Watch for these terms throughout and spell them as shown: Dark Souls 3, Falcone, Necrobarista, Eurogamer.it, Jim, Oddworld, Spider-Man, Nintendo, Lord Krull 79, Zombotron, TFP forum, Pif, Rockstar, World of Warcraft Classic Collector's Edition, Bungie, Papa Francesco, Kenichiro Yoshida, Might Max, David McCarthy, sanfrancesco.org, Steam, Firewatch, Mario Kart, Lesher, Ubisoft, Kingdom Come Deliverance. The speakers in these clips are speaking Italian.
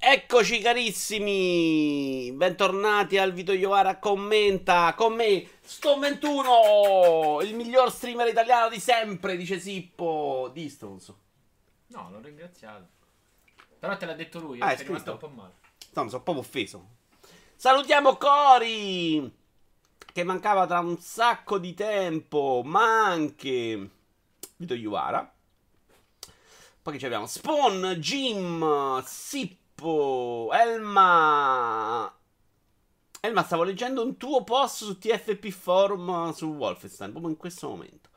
Eccoci carissimi, bentornati al Vito Iovara commenta con me Sto21, il miglior streamer italiano di sempre, dice Sippo. Distonso. No, l'ho ringraziato. Però te l'ha detto lui, è rimasto un po' male. No, mi sono proprio offeso. Salutiamo Cori, che mancava tra un sacco di tempo, ma anche Vito Iovara. Poi che ci abbiamo? Spawn, Jim, Sippo, Elma. Elma, stavo leggendo un tuo post su TFP Forum su Wolfenstein proprio in questo momento.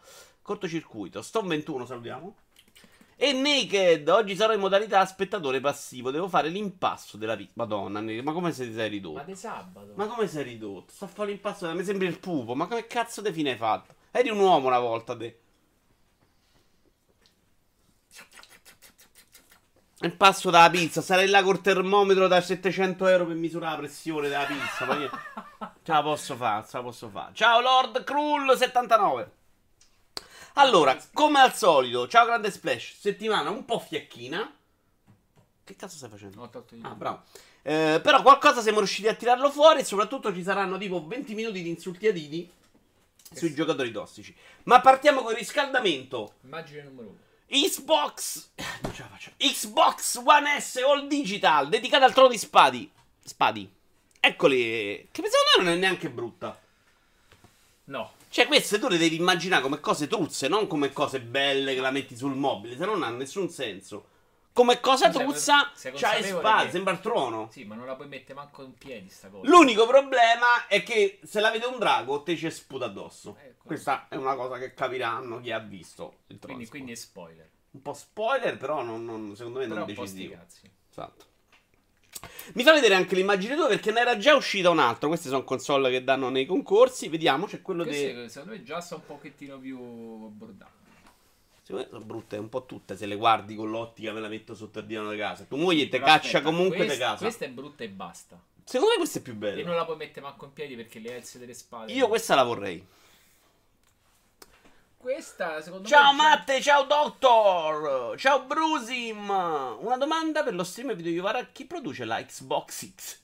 Cortocircuito. Sto21, salutiamo. E Naked, oggi sarò in modalità spettatore passivo, devo fare l'impasto della vita. Madonna, ma come sei ridotto? Ma di sabato. Ma come sei ridotto? Sto a fare l'impasto, mi sembra il pupo. Ma come cazzo te fine hai fatto? Eri un uomo una volta te. Il passo dalla pizza, sarei là col termometro da 700 euro per misurare la pressione della pizza. Ma io ce la posso fare, ce la posso fare. Ciao Lord Krull 79. Allora, come al solito, ciao Grande Splash. Settimana un po' fiacchina. Che cazzo stai facendo? Ah, bravo. Però qualcosa siamo riusciti a tirarlo fuori. E soprattutto ci saranno tipo 20 minuti di insulti aditi sui giocatori tossici. Ma partiamo con il riscaldamento. Immagine numero 1. Xbox, non ce la faccio. Xbox One S All Digital, dedicata al trono di Spadi. Eccole. Che pensavo non è neanche brutta. No. Cioè queste tu le devi immaginare come cose truzze, non come cose belle che la metti sul mobile, se non ha nessun senso. Come cosa truzza c'hai Spadi, che... sembra il trono. Sì, ma non la puoi mettere manco in piedi sta cosa. L'unico problema è che se la vede un drago te ci sputa addosso. Questa è una cosa che capiranno chi ha visto il trono. Quindi è spoiler. Un po' spoiler, però non, secondo me però non decisivo. Esatto. Mi fa vedere anche l'immagine 2 perché ne era già uscita un altro. Queste sono console che danno nei concorsi. Vediamo, c'è quello di... Secondo me già sta un pochettino più bordato. Secondo me sono brutte un po' tutte. Se le guardi con l'ottica me la metto sotto il divano di casa. Tu moglie te caccia comunque di casa. Questa è brutta e basta. Secondo me questa è più bella. E non la puoi mettere manco in piedi perché le alze delle spalle. Io questa la vorrei. Questa secondo me. Ciao Matte, ciao Doctor, ciao Brusim. Una domanda per lo streamer Vito Iovara: chi produce la Xbox X?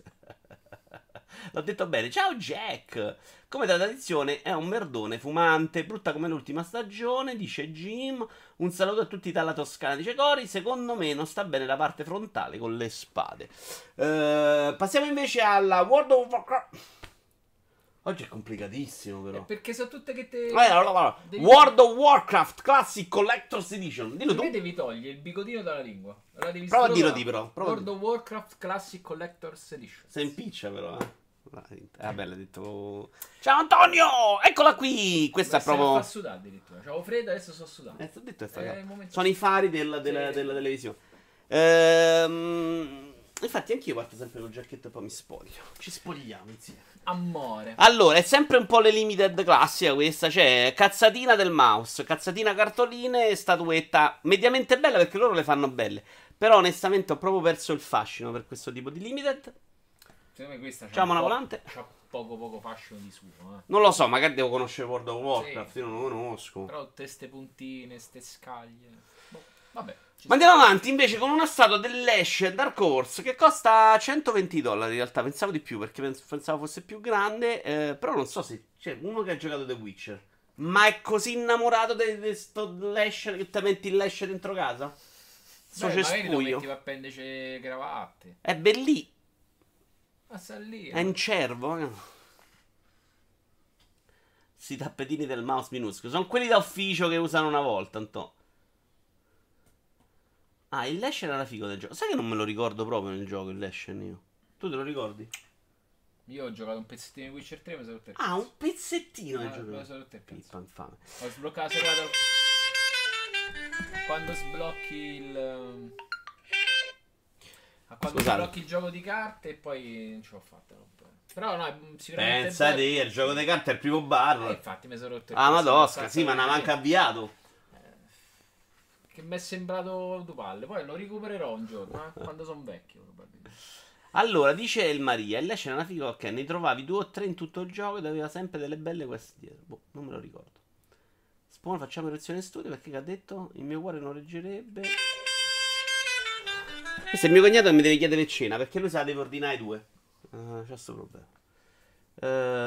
L'ho detto bene. Ciao Jack. Come da tradizione è un merdone fumante, brutta come l'ultima stagione, dice Jim. Un saluto a tutti dalla Toscana, dice Cori. Secondo me non sta bene la parte frontale con le spade. Passiamo invece alla World of Warcraft. Oggi è complicatissimo però. È perché sono tutte che te... Allora. Devi... World of Warcraft Classic Collector's Edition. Dillo tu. Devi togliere il bicotino dalla lingua. Allora devi prova a dirlo di però. World of Warcraft Classic Collector's Edition. Se impiccia però, eh. Vabbè, l'ha detto. Ciao Antonio, eccola qui. Questa è proprio. Fa sudare addirittura. C'avevo freddo, adesso sto sudando. Ti ho detto questa cosa. Sono i fari della televisione. Infatti, anch'io parto sempre col giacchetto e poi mi spoglio. Ci spogliamo insieme. Amore. Allora, è sempre un po' le limited classica questa. Cioè, cazzatina del mouse, cazzatina cartoline, statuetta. Mediamente bella perché loro le fanno belle. Però, onestamente, ho proprio perso il fascino per questo tipo di limited. Secondo me questa c'ha poco fashion di suo, eh. Non lo so, magari devo conoscere World of Warcraft, sì. Io non lo conosco. Però tutte ste puntine, ste scaglie. Boh, vabbè. Ma andiamo avanti invece con una statua del Lesher Dark Horse che costa $120 in realtà, pensavo di più perché pensavo fosse più grande, però non so se c'è uno che ha giocato The Witcher, ma è così innamorato di sto Lesher che ti metti il Lesher dentro casa? Sto cespuglio. Magari lo metti appendice cravatte. È bellissimo. Lì, è un cervo. Si tappetini del mouse minuscolo. Sono quelli da ufficio che usano una volta. Tanto. Ah, il Lesher era figo del gioco. Sai che non me lo ricordo proprio nel gioco il Lesher io. Tu te lo ricordi? Io ho giocato un pezzettino di Witcher 3 e mi sono rotto il cazzo. Ah, un pezzettino del gioco. Pippa infame. Ho sbloccato quando sblocchi il... Quando blocchi il gioco di carte e poi non ce l'ho fatta. Però no, sicuramente. Pensa te, il gioco di carte è il primo bar. Infatti mi sono rotto il ma tosca, sì, ma non ha manca avviato. Che mi è sembrato due palle. Poi lo recupererò un giorno, quando sono vecchio. Allora, dice il Maria, e lei c'era una figa che ne trovavi 2 o 3 in tutto il gioco ed aveva sempre delle belle queste dietro. Boh, non me lo ricordo. Spawn, facciamo reazione studio perché che ha detto? Il mio cuore non reggerebbe. Questo è il mio cognato che mi deve chiedere cena, perché lui se la deve ordinare due. C'è questo problema.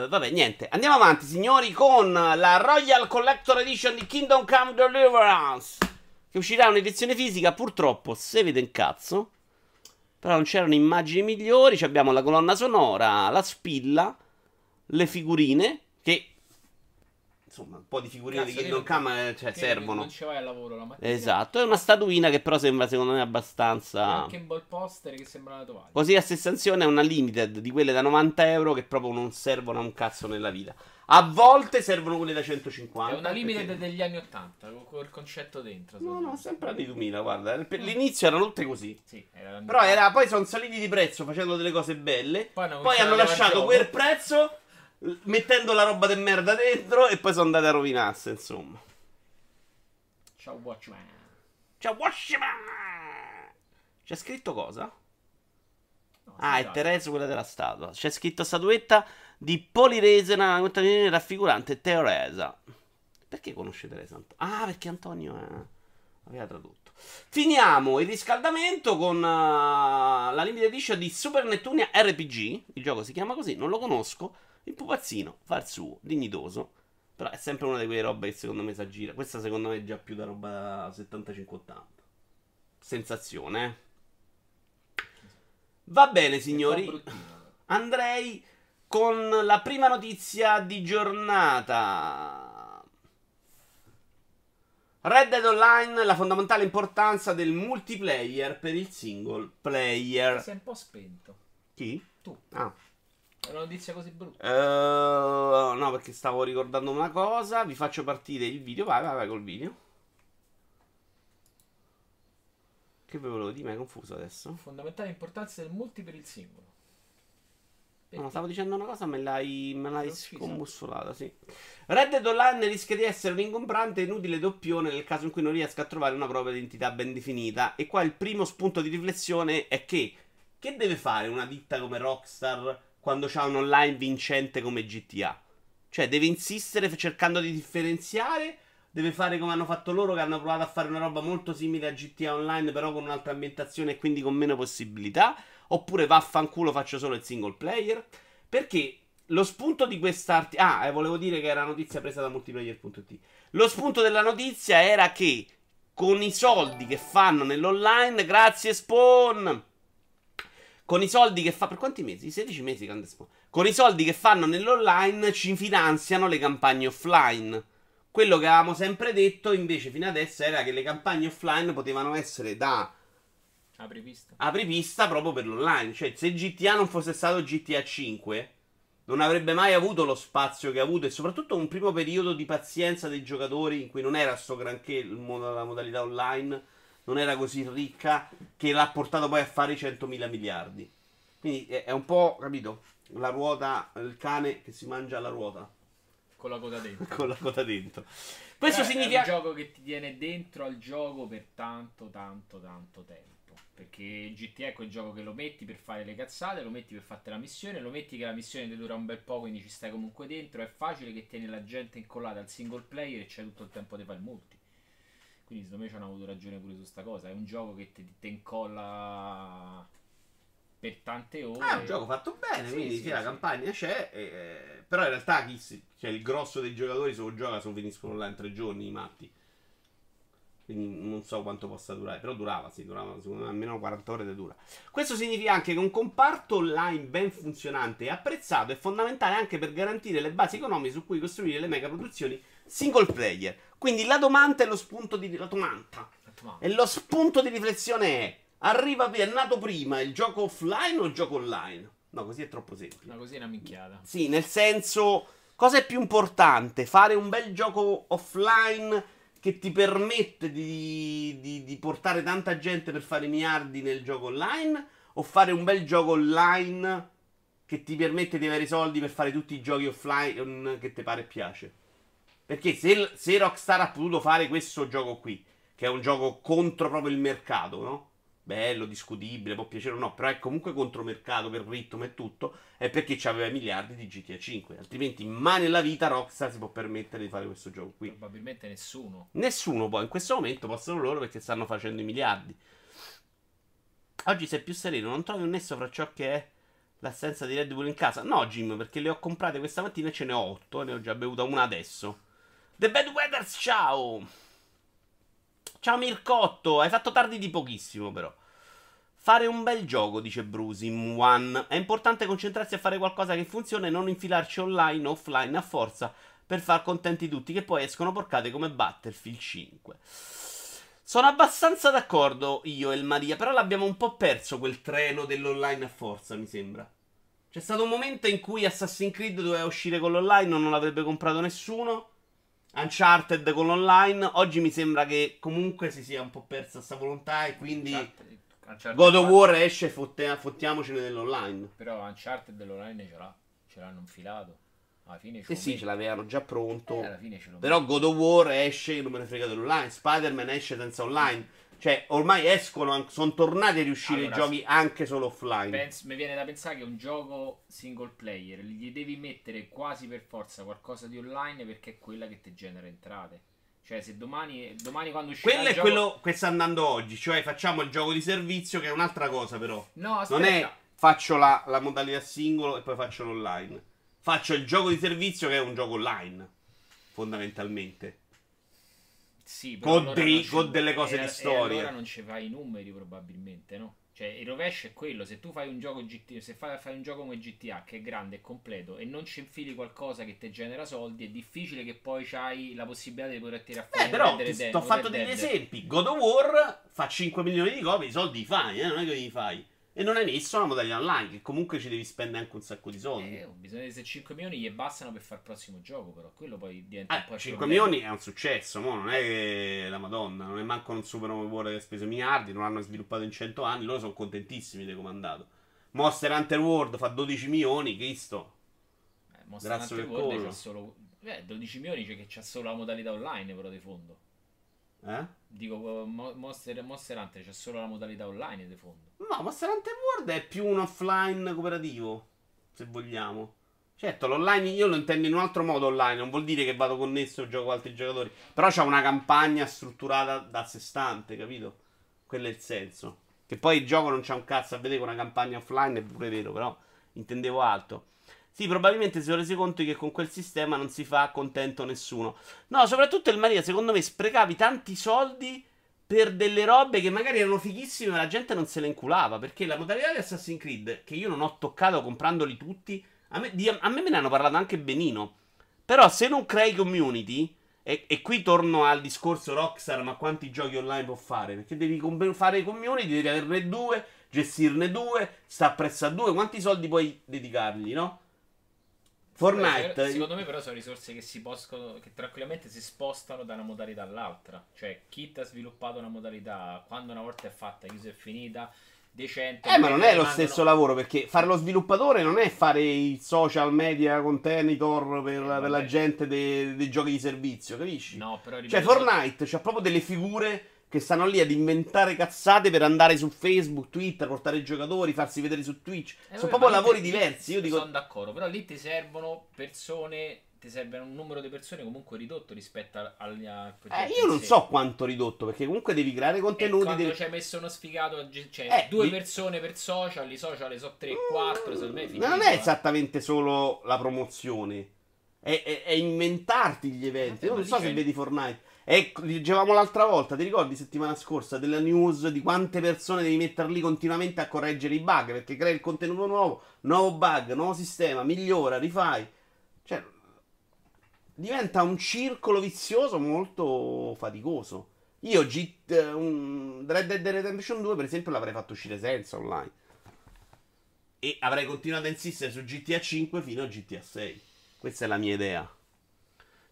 Vabbè, niente. Andiamo avanti, signori, con la Royal Collector Edition di Kingdom Come Deliverance, che uscirà un'edizione fisica. Purtroppo se vede un cazzo, però non c'erano immagini migliori. Ci abbiamo la colonna sonora, la spilla, le figurine, che insomma un po' di figurine cazzo di Kingdom Come cioè, servono. Non ci vai al lavoro la mattina. Esatto, è una statuina che però sembra secondo me abbastanza... C'è anche un bel poster che sembra una tovaglia. Così a sensazione è una limited di quelle da 90 euro che proprio non servono a un cazzo nella vita. A volte servono quelle da 150. È una limited perché... degli anni 80, con quel concetto dentro. No, no, sempre anni 2000, guarda. Per l'inizio erano tutte così. Sì, era però era, poi sono saliti di prezzo facendo delle cose belle. Poi hanno lasciato quel prezzo... mettendo la roba di merda dentro e poi sono andate a rovinarsi, insomma. Ciao Watchman. Ciao Watchman. C'è scritto cosa? No, ah, è Tereso quella della statua. C'è scritto statuetta di Poliresena raffigurante Teresa. Perché conosce Teresa? Ah, perché Antonio aveva tradotto. Finiamo il riscaldamento con la limited edition di Super Nettunia RPG. Il gioco si chiama così, non lo conosco. Il pupazzino, far suo, dignitoso. Però è sempre una di quelle robe che secondo me si aggira. Questa secondo me è già più da roba 75-80. Sensazione, eh? Va bene, signori. Andrei con la prima notizia di giornata. Red Dead Online, la fondamentale importanza del multiplayer per il single player. Si è un po' spento. Chi? Tu. Ah, è una notizia così brutta. No, perché stavo ricordando una cosa. Vi faccio partire il video. Vai, vai, vai col video. Che ve volevo dire? Ma è confuso adesso. Fondamentale importanza del multi per il singolo. No, stavo dicendo una cosa, me l'hai scombussolata, sì. Red Dead Online rischia di essere un ingombrante e inutile doppione nel caso in cui non riesca a trovare una propria identità ben definita. E qua il primo spunto di riflessione è che deve fare una ditta come Rockstar quando c'ha un online vincente come GTA? Cioè deve insistere cercando di differenziare, deve fare come hanno fatto loro, che hanno provato a fare una roba molto simile a GTA Online però con un'altra ambientazione e quindi con meno possibilità, oppure vaffanculo faccio solo il single player? Perché lo spunto di questa... volevo dire che era una notizia presa da Multiplayer.it. Lo spunto della notizia era che con i soldi che fanno nell'online, grazie Spawn, con i soldi che fa... per quanti mesi? 16 mesi che andespo. Con i soldi che fanno nell'online ci finanziano le campagne offline. Quello che avevamo sempre detto invece fino adesso era che le campagne offline potevano essere da... apripista proprio per l'online. Cioè se GTA non fosse stato GTA 5 non avrebbe mai avuto lo spazio che ha avuto, e soprattutto un primo periodo di pazienza dei giocatori in cui non era sto granché la modalità online, non era così ricca, che l'ha portato poi a fare i 100.000 miliardi. Quindi è un po', capito, la ruota, il cane che si mangia la ruota con la coda dentro. Con la coda dentro. Questo significa... è un gioco che ti tiene dentro al gioco per tanto tempo, perché GTA è quel gioco che lo metti per fare le cazzate, lo metti per farti la missione, lo metti che la missione dura un bel po', quindi ci stai comunque dentro. È facile che tieni la gente incollata al single player e c'è tutto il tempo di fare il multi. Quindi secondo me ci hanno avuto ragione pure su sta cosa. È un gioco che ti incolla per tante ore. È un gioco fatto bene, quindi la campagna c'è. Però in realtà il grosso dei giocatori se lo gioca se lo finiscono là in 3 giorni i matti. Quindi non so quanto possa durare. Però durava secondo me almeno 40 ore dura. Questo significa anche che un comparto online ben funzionante e apprezzato è fondamentale anche per garantire le basi economiche su cui costruire le mega produzioni single player. Quindi la domanda è lo spunto di... E lo spunto di riflessione è... è nato prima il gioco offline o il gioco online? No, così è troppo semplice. No, così è una minchiata. Sì, nel senso... cosa è più importante? Fare un bel gioco offline che ti permette di portare tanta gente per fare miliardi nel gioco online? O fare un bel gioco online che ti permette di avere i soldi per fare tutti i giochi offline che ti pare e piace? Perché se Rockstar ha potuto fare questo gioco qui, che è un gioco contro proprio il mercato, no? Bello, discutibile, può piacere o no, però è comunque contro mercato per ritmo e tutto, è perché c'aveva miliardi di GTA 5. Altrimenti mai nella vita Rockstar si può permettere di fare questo gioco qui. Probabilmente nessuno. Nessuno poi, in questo momento possono loro perché stanno facendo i miliardi. Oggi sei più sereno, non trovi un nesso fra ciò che è l'assenza di Red Bull in casa? No, Jim, perché le ho comprate questa mattina e ce ne ho 8. E ne ho già bevuta una adesso. The Bad Weathers, ciao! Ciao Mircotto, hai fatto tardi di pochissimo però. Fare un bel gioco, dice Bruce in One. È importante concentrarsi a fare qualcosa che funziona e non infilarci online o offline a forza per far contenti tutti, che poi escono porcate come Battlefield 5. Sono abbastanza d'accordo io e il Maria, però l'abbiamo un po' perso quel treno dell'online a forza, mi sembra. C'è stato un momento in cui Assassin's Creed doveva uscire con l'online, non l'avrebbe comprato nessuno. Uncharted con l'online. Oggi mi sembra che comunque si sia un po' persa questa volontà e quindi Uncharted God of War esce e fottiamocene dell'online. Però Uncharted dell'online ce l'hanno infilato. Alla fine ce sì, ce l'avevano già pronto. Alla fine ce però God of War esce, non me ne frega dell'online. Spider-Man esce senza online. Cioè, ormai escono, sono tornati a riuscire allora, i giochi anche solo offline. Mi viene da pensare che un gioco single player gli devi mettere quasi per forza qualcosa di online, perché è quella che ti genera entrate. Cioè, se domani quando uscirà quello il gioco... Quello è quello che sta andando oggi. Cioè, facciamo il gioco di servizio, che è un'altra cosa però. No, aspetta. Non è faccio la modalità singolo e poi faccio l'online. Faccio il gioco di servizio, che è un gioco online, fondamentalmente. Sì, però con, allora con delle cose di storia. Allora non ci fai i numeri, probabilmente, no? Cioè, il rovescio è quello. Se tu fai un gioco se fai un gioco come GTA, che è grande e completo, e non ci infili qualcosa che ti genera soldi, è difficile che poi c'hai la possibilità di poter tirare fuori. Però ti ho fatto degli esempi. God of War fa 5 milioni di copie, i soldi li fai, non è che li fai. E non hai messo la modalità online, che comunque ci devi spendere anche un sacco di soldi. Bisogna, se 5 milioni gli bastano per fare il prossimo gioco, però quello poi diventa un po' 5 milioni è un successo, mo non è che la Madonna, non è manco un Super Overwatch che ha speso miliardi, non l'hanno sviluppato in 100 anni, loro sono contentissimi di comandato. Monster Hunter World fa 12 milioni, Cristo. Monster Hunter World c'è solo 12 milioni, cioè che c'ha solo la modalità online però di fondo. Dico, Monster Hunter c'è solo la modalità online di fondo. No, Monster Hunter World è più un offline cooperativo, se vogliamo. Certo, l'online io lo intendo in un altro modo online. Non vuol dire che vado connesso e gioco con altri giocatori, però c'è una campagna strutturata da sé stante, capito? Quello è il senso. Che poi il gioco non c'ha un cazzo a vedere con una campagna offline, è pure vero, però intendevo altro. Sì, probabilmente si sono resi conto che con quel sistema non si fa contento nessuno. No, soprattutto il Maria, secondo me, sprecavi tanti soldi per delle robe che magari erano fighissime, ma la gente non se le inculava. Perché la modalità di Assassin's Creed, che io non ho toccato comprandoli tutti, a me ne hanno parlato anche benino. Però se non crei community, e qui torno al discorso Rockstar, ma quanti giochi online può fare? Perché devi fare community, devi averne 2, gestirne 2, sta appresso a 2, quanti soldi puoi dedicargli, no? Fortnite. Secondo me però sono risorse che si possono, che tranquillamente si spostano da una modalità all'altra. Cioè chi ti ha sviluppato una modalità, quando una volta è fatta, chiusa e finita, decente. Ma non è lo stesso lavoro, perché fare lo sviluppatore non è fare i social media contenitor per la gente dei giochi di servizio, capisci? No, però ripeto, cioè Fortnite c'ha proprio delle figure che stanno lì ad inventare cazzate per andare su Facebook, Twitter, portare i giocatori, farsi vedere su Twitch. Sono proprio lavori diversi. Io dico... Sono d'accordo, però lì ti servono persone, ti serve un numero di persone comunque ridotto rispetto al progetto. Io non so quanto ridotto, perché comunque devi creare contenuti. E quando ci hai messo uno sfigato, cioè due persone per social, i social sono 3, 4, secondo me è finito. Non è esattamente solo la promozione, è inventarti gli eventi. Io non so se vedi Fortnite. Ecco, dicevamo l'altra volta, ti ricordi settimana scorsa della news di quante persone devi mettere lì continuamente a correggere i bug, perché crei il contenuto nuovo, nuovo bug, nuovo sistema, migliora, rifai. Cioè, diventa un circolo vizioso molto faticoso. Io Red Dead Redemption 2 per esempio l'avrei fatto uscire senza online e avrei continuato a insistere su GTA 5 fino a GTA 6. Questa è la mia idea.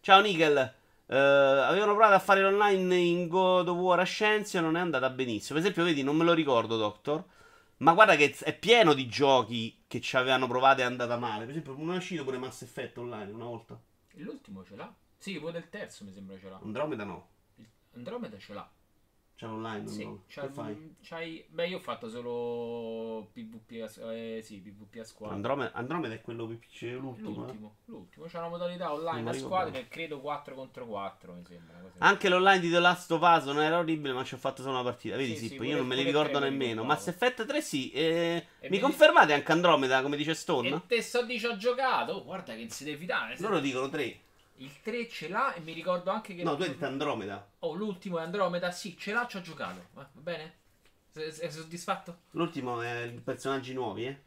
Ciao Nickel. Avevano provato a fare l'online in God of War a Scienza, non è andata benissimo. Per esempio, vedi, non me lo ricordo, Doctor, ma guarda che è pieno di giochi che ci avevano provato e è andata male. Per esempio, non è uscito pure Mass Effect Online una volta. E l'ultimo ce l'ha? Sì, pure il terzo mi sembra ce l'ha. Andromeda no. Andromeda ce l'ha. C'è online? Sì, no? Che fai? Beh, io ho fatto solo PvP a squadra. Andromeda è quello PC, l'ultimo. C'è una modalità online a squadra che credo 4 contro 4, mi sembra così. Anche l'online di The Last of Us non era orribile, ma ci ho fatto solo una partita. Vedi, sì, io non me le ricordo nemmeno. Mass Effect 3 sì. Mi confermate anche Andromeda, come dice Stone? E te so dice ho giocato. Oh, guarda che si deve fidare. Loro dicono 3. Il 3 ce l'ha e mi ricordo anche che... No, tu hai detto Andromeda. Oh, l'ultimo è Andromeda, sì, ce l'ha, ci ho giocato. Va bene? Sei soddisfatto? L'ultimo è i personaggi nuovi, eh?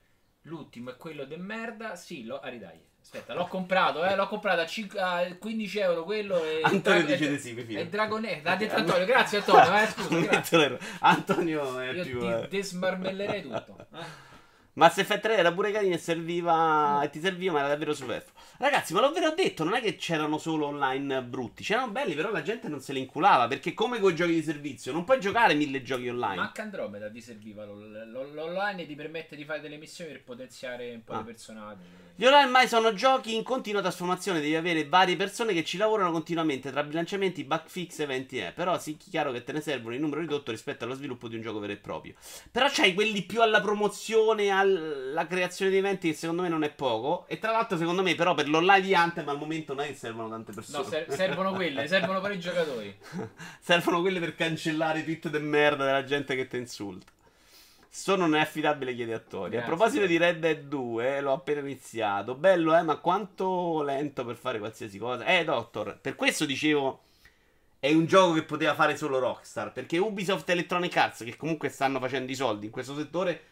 L'ultimo è quello de merda, sì, lo... Aridai. Aspetta, l'ho comprato, l'ho comprato a 15 euro quello e... Antonio dice di sì, è Dragonetta, l'ha detto Antonio, grazie Antonio, scusa, grazie. Antonio è più... Io ti desmarmellerei tutto, Mass Effect 3 era pure carino e serviva. E ti serviva, ma era davvero superfluo. Ragazzi, ma l'ho vero detto, non è che c'erano solo online brutti, c'erano belli, però la gente non se li inculava. Perché come con i giochi di servizio, non puoi giocare 1000 giochi online. Ma anche Andromeda ti serviva l'online, ti permette di fare delle missioni per potenziare un po' di personaggi. Gli online mai sono giochi in continua trasformazione. Devi avere varie persone che ci lavorano continuamente tra bilanciamenti, bugfix, eventi. Però sì, chiaro che te ne servono in numero ridotto rispetto allo sviluppo di un gioco vero e proprio. Però c'hai quelli più alla promozione, la creazione di eventi, che secondo me non è poco. E tra l'altro secondo me però per l'online di Anthem al momento non è che servono tante persone. No, servono quelle, servono per i giocatori. Servono quelle per cancellare i tweet de merda della gente che ti insulta. Sto non è affidabile, chiede a Tori. A proposito di Red Dead 2, l'ho appena iniziato. Bello, ma quanto lento per fare qualsiasi cosa. Doctor, per questo dicevo è un gioco che poteva fare solo Rockstar, perché Ubisoft e Electronic Arts, che comunque stanno facendo i soldi in questo settore,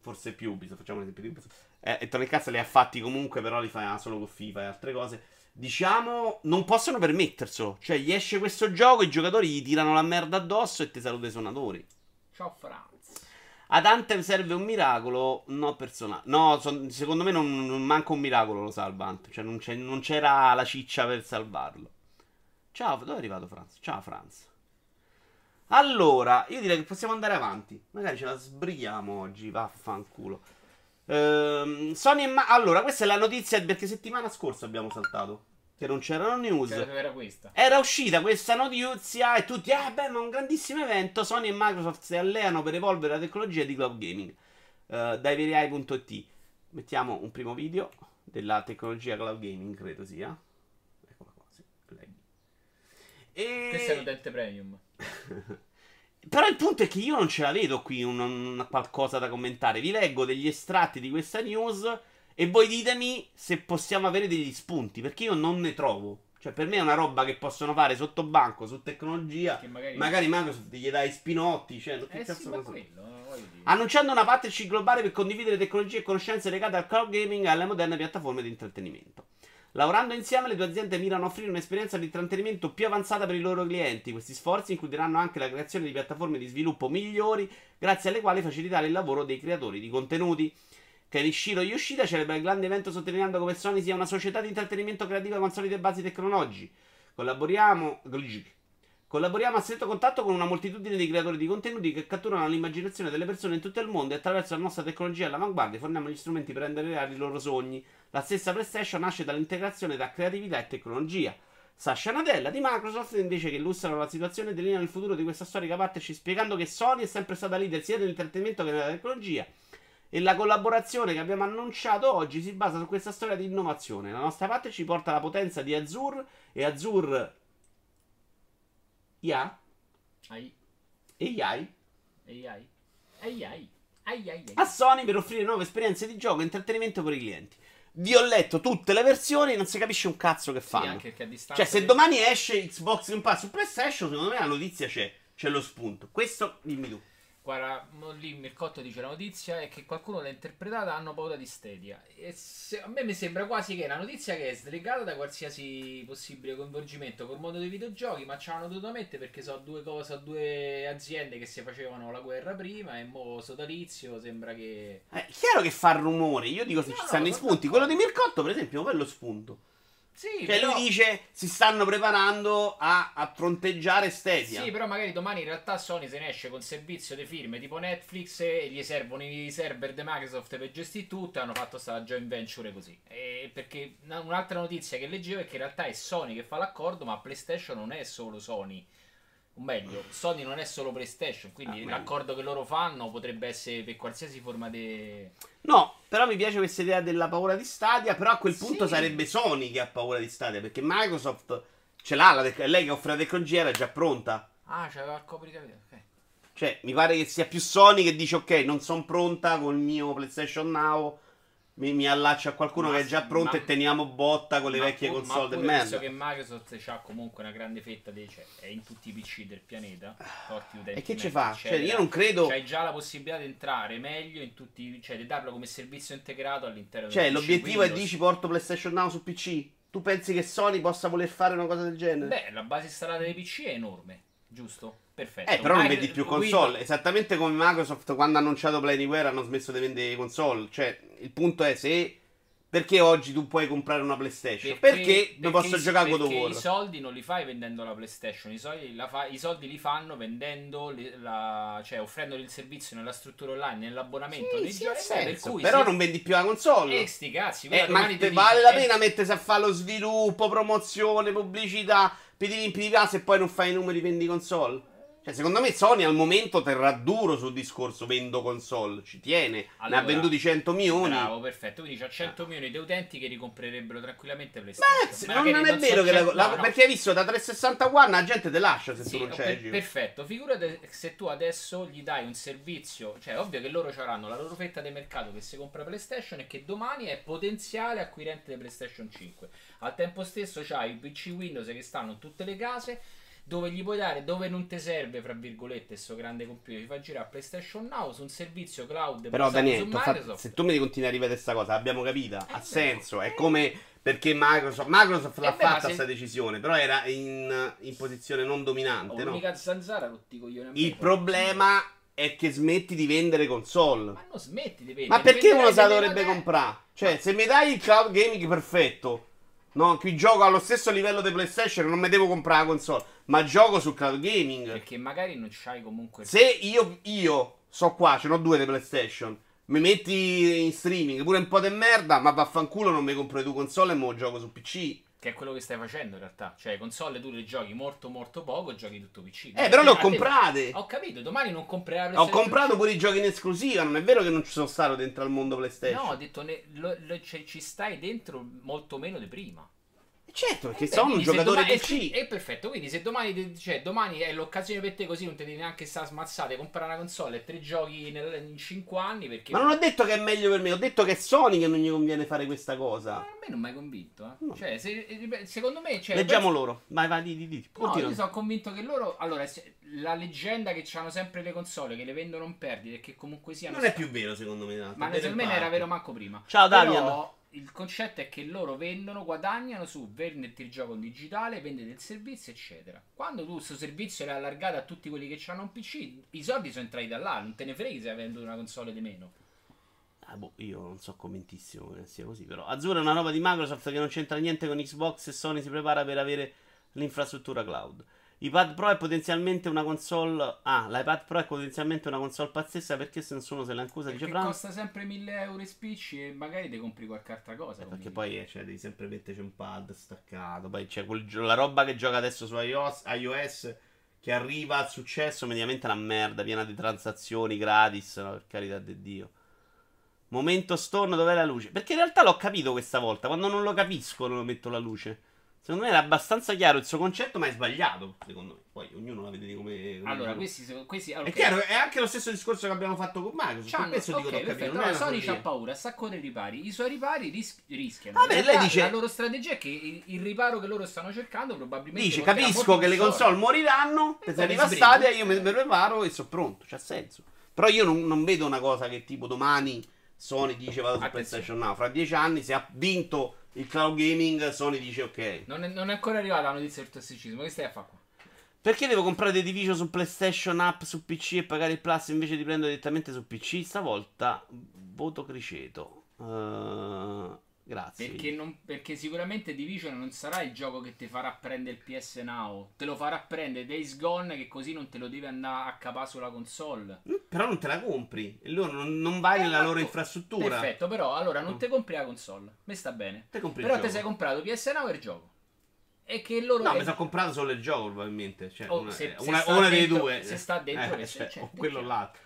forse più Ubisoft, facciamo un esempio di Ubisoft, e Tony Cazza li ha fatti comunque, però li fa solo con FIFA e altre cose, diciamo, non possono permetterselo. Cioè gli esce questo gioco, i giocatori gli tirano la merda addosso e te saluta i suonatori. Ciao Franz. Ad Anthem serve un miracolo, no personale. No, secondo me non manca un miracolo, lo salva Anthem. Cioè non c'era la ciccia per salvarlo. Ciao, dove è arrivato Franz? Ciao Franz. Allora, io direi che possiamo andare avanti. Magari ce la sbrighiamo oggi, vaffanculo. Sony e allora, questa è la notizia, perché settimana scorsa abbiamo saltato, che non c'erano news. Era uscita questa notizia e tutti, ma un grandissimo evento. Sony e Microsoft si alleano per evolvere la tecnologia di cloud gaming. Da iveriai.it mettiamo un primo video della tecnologia cloud gaming, credo sia. Eccola qua, sì. E... Questo è l'utente premium. Però il punto è che io non ce la vedo qui una qualcosa da commentare. Vi leggo degli estratti di questa news e voi ditemi se possiamo avere degli spunti, perché io non ne trovo. Cioè per me è una roba che possono fare sotto banco, su tecnologia, che magari Microsoft gli dai spinotti, cioè che cazzo, sì, ma quello, annunciando una partnership globale per condividere tecnologie e conoscenze legate al cloud gaming e alle moderne piattaforme di intrattenimento. Lavorando insieme, le due aziende mirano a offrire un'esperienza di intrattenimento più avanzata per i loro clienti. Questi sforzi includeranno anche la creazione di piattaforme di sviluppo migliori, grazie alle quali facilitare il lavoro dei creatori di contenuti. Kenichiro Yoshida celebra il grande evento sottolineando come Sony sia una società di intrattenimento creativa con solide basi tecnologiche. Collaboriamo a stretto contatto con una moltitudine di creatori di contenuti che catturano l'immaginazione delle persone in tutto il mondo e attraverso la nostra tecnologia all'avanguardia forniamo gli strumenti per rendere reali i loro sogni. La stessa PlayStation nasce dall'integrazione tra creatività e tecnologia. Satya Nadella di Microsoft invece, che illustrano la situazione e delineano il futuro di questa storica partnership, spiegando che Sony è sempre stata leader sia nell'intrattenimento che nella tecnologia e la collaborazione che abbiamo annunciato oggi si basa su questa storia di innovazione. La nostra parte ci porta alla potenza di Azure e Azure... a Sony per offrire nuove esperienze di gioco e intrattenimento per i clienti. Vi ho letto tutte le versioni e non si capisce un cazzo che fanno. Sì, anche che a distanza, cioè se domani esce Xbox Game Pass su PlayStation, secondo me la notizia c'è, c'è lo spunto. Questo dimmi tu. Guarda, lì Mircotto dice la notizia è che qualcuno l'ha interpretata, hanno paura di Stadia. E a me mi sembra quasi che è una notizia che è slegata da qualsiasi possibile coinvolgimento col mondo dei videogiochi, ma ci hanno dovuto mettere perché due aziende che si facevano la guerra prima e mo' sodalizio, sembra che... È chiaro che fa rumore, io dico se ci stanno i spunti. Quello di Mircotto per esempio, quello spunto. Sì, cioè però... lui dice si stanno preparando a fronteggiare Stadia. Sì, però magari domani in realtà Sony se ne esce con servizio di firme tipo Netflix e gli servono i server di Microsoft per gestire tutto, hanno fatto sta joint venture così. E perché un'altra notizia che leggevo è che in realtà è Sony che fa l'accordo, ma PlayStation non è solo Sony. o meglio, Sony non è solo PlayStation, quindi l'accordo che loro fanno potrebbe essere per qualsiasi forma di... No, però mi piace questa idea della paura di Stadia, però a quel punto sarebbe Sony che ha paura di Stadia, perché Microsoft ce l'ha, lei che offre la tecnologia era già pronta. Ah, c'aveva il copricapelli, ok. Cioè, mi pare che sia più Sony che dice, ok, non sono pronta con il mio PlayStation Now, mi allaccio a qualcuno che è già pronto e teniamo botta con le vecchie console del merda. Penso che Microsoft ha comunque una grande fetta, cioè, è in tutti i PC del pianeta, e che ci fa? Cioè, io non credo... C'hai già la possibilità di entrare meglio in tutti, cioè di darlo come servizio integrato all'interno del PC. Cioè, l'obiettivo è, dici, porto PlayStation Now su PC? Tu pensi che Sony possa voler fare una cosa del genere? Beh, la base installata dei PC è enorme, giusto? Perfetto. Però non vedi più console, esattamente come Microsoft quando ha annunciato Play Anywhere hanno smesso di vendere console. Cioè, il punto è se... Perché oggi tu puoi comprare una PlayStation? Perché non posso giocare a God of War? Perché i soldi non li fai vendendo la PlayStation, i soldi li fanno vendendo cioè offrendoli il servizio nella struttura online, nell'abbonamento. Però non vendi più la console. Sti cazzi, ma vale la pena mettersi a fare lo sviluppo, promozione, pubblicità, pidilimpi di casa e poi non fai i numeri, vendi console? Cioè, secondo me Sony al momento terrà duro sul discorso vendo console, ci tiene, allora, ne ha venduti 100 milioni. Bravo, perfetto, quindi c'ha 100 milioni di utenti che ricomprerebbero tranquillamente PlayStation. Beh, non è vero che no. Perché hai visto, da 360 One la gente te lascia se tu non c'è. Perfetto, figurati se tu adesso gli dai un servizio, cioè ovvio che loro avranno la loro fetta di mercato che si compra PlayStation e che domani è potenziale acquirente di PlayStation 5. Al tempo stesso c'hai i PC Windows che stanno in tutte le case, dove gli puoi dare, dove non ti serve, fra virgolette, questo grande computer, ti fa girare PlayStation Now su un servizio cloud. Però Daniele, se tu mi continui a ripetere questa cosa, l'abbiamo capita, ha senso, è come perché Microsoft l'ha fatta questa decisione, però era in posizione non dominante, no? L'unica zanzara rotti coglione. Il problema è che smetti di vendere console. Ma non smetti di vendere. Ma perché uno se la dovrebbe comprare? Cioè, se mi dai il cloud gaming perfetto, no, qui gioco allo stesso livello di PlayStation, non mi devo comprare la console, ma gioco sul cloud gaming. Perché magari non c'hai comunque... Se io so qua, ce n'ho due di PlayStation, mi metti in streaming, pure un po' di merda, ma vaffanculo, non mi compro tu console e me lo gioco su PC. Che è quello che stai facendo in realtà. Cioè, console tu le giochi molto poco, giochi tutto PC. Però le ho comprate. Ho capito, domani non comprerà PlayStation. Ho comprato pure i giochi in esclusiva, non è vero che non ci sono stato dentro al mondo PlayStation. No, ho detto, cioè, ci stai dentro molto meno di prima. Certo, perché sono un giocatore PC. È perfetto, quindi se domani, cioè, domani è l'occasione per te, così non ti devi neanche stare smazzate, comprare una console e 3 giochi in 5 anni perché... Ma non ho detto che è meglio per me, ho detto che è Sony che non gli conviene fare questa cosa. Ma a me non mi hai convinto, eh? No. Cioè, secondo me... Cioè, leggiamo loro, vai, di. No, io sono convinto che loro... Allora, la leggenda che c'hanno sempre le console, che le vendono in perdita e che comunque siano... Non è più vero, secondo me. No. Ma secondo me non era vero manco prima. Ciao Damian. Il concetto è che loro vendono, guadagnano su venderti il gioco in digitale, vendere il servizio, eccetera. Quando tu questo servizio l'hai allargato a tutti quelli che hanno un PC, i soldi sono entrati da là, non te ne freghi se hai venduto una console di meno. Boh, io non so commentissimo che sia così, però. Azure è una roba di Microsoft che non c'entra niente con Xbox e Sony si prepara per avere l'infrastruttura cloud. iPad Pro è potenzialmente una console... Ah, l'iPad Pro è potenzialmente una console pazzesca, perché se nessuno se l'ha incusa, dice Fran... costa sempre 1.000 euro e spicci e magari ti compri qualche altra cosa. Perché poi cioè, devi sempre metterci un pad staccato, poi c'è la roba che gioca adesso su iOS che arriva al successo, mediamente una merda, piena di transazioni gratis, no, per carità di Dio. Momento storno, dov'è la luce? Perché in realtà l'ho capito questa volta, quando non lo capisco non lo metto la luce. Secondo me era abbastanza chiaro il suo concetto, ma è sbagliato, secondo me. Poi ognuno la vede come allora, questi okay. È chiaro, è anche lo stesso discorso che abbiamo fatto con Microsoft. Per questo dico che ho capito. No, Sony c'ha paura, sta con i ripari. I suoi ripari rischiano. Vabbè, lei dice... La loro strategia è che il riparo che loro stanno cercando probabilmente... Dice, capisco che le console moriranno, se arriva Stadia, io mi preparo e sono pronto. C'ha senso. Però io non vedo una cosa che tipo domani Sony dice vado su PlayStation Now. Fra 10 anni, se ha vinto... il cloud gaming, Sony dice ok. Non è ancora arrivata la notizia del tossicismo. Che stai a fare qua? Perché devo comprare The Division su PlayStation App, su PC e pagare il Plus invece di prendere direttamente su PC? Stavolta voto Criceto. Grazie. Perché sicuramente Division non sarà il gioco che ti farà prendere il PS Now. Te lo farà prendere Days Gone, che così non te lo devi andare a capà sulla console. Però non te la compri. E loro non vai nella loro infrastruttura. Perfetto, però allora non te compri la console. Mi sta bene. Te compri però il gioco. Te sei comprato PS Now e il gioco. è che loro... No, mi sono comprato solo il gioco, probabilmente. Cioè, una dei due. Se sta dentro, o quello o l'altro.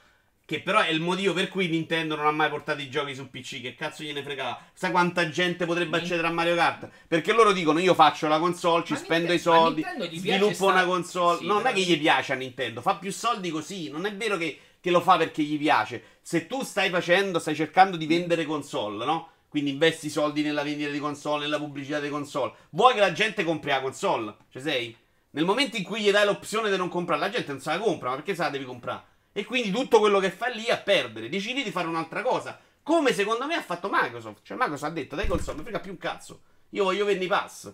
Che però è il motivo per cui Nintendo non ha mai portato i giochi su PC. Che cazzo gliene fregava? Sa quanta gente potrebbe accedere a Mario Kart? Perché loro dicono: io faccio la console, ci spendo i soldi, sviluppo una console. Sì, no, non è che gli piace a Nintendo, fa più soldi così. Non è vero che lo fa perché gli piace. Se tu stai cercando di vendere console, no? Quindi investi soldi nella vendita di console, nella pubblicità di console. Vuoi che la gente compri la console? Cioè sei? Nel momento in cui gli dai l'opzione di non comprare, la gente non se la compra, ma perché se la devi comprare? E quindi tutto quello che fa lì a perdere. Decidi di fare un'altra cosa. Come secondo me ha fatto Microsoft. Cioè Microsoft ha detto: dai console, mi frega più un cazzo. Io voglio vendere i pass.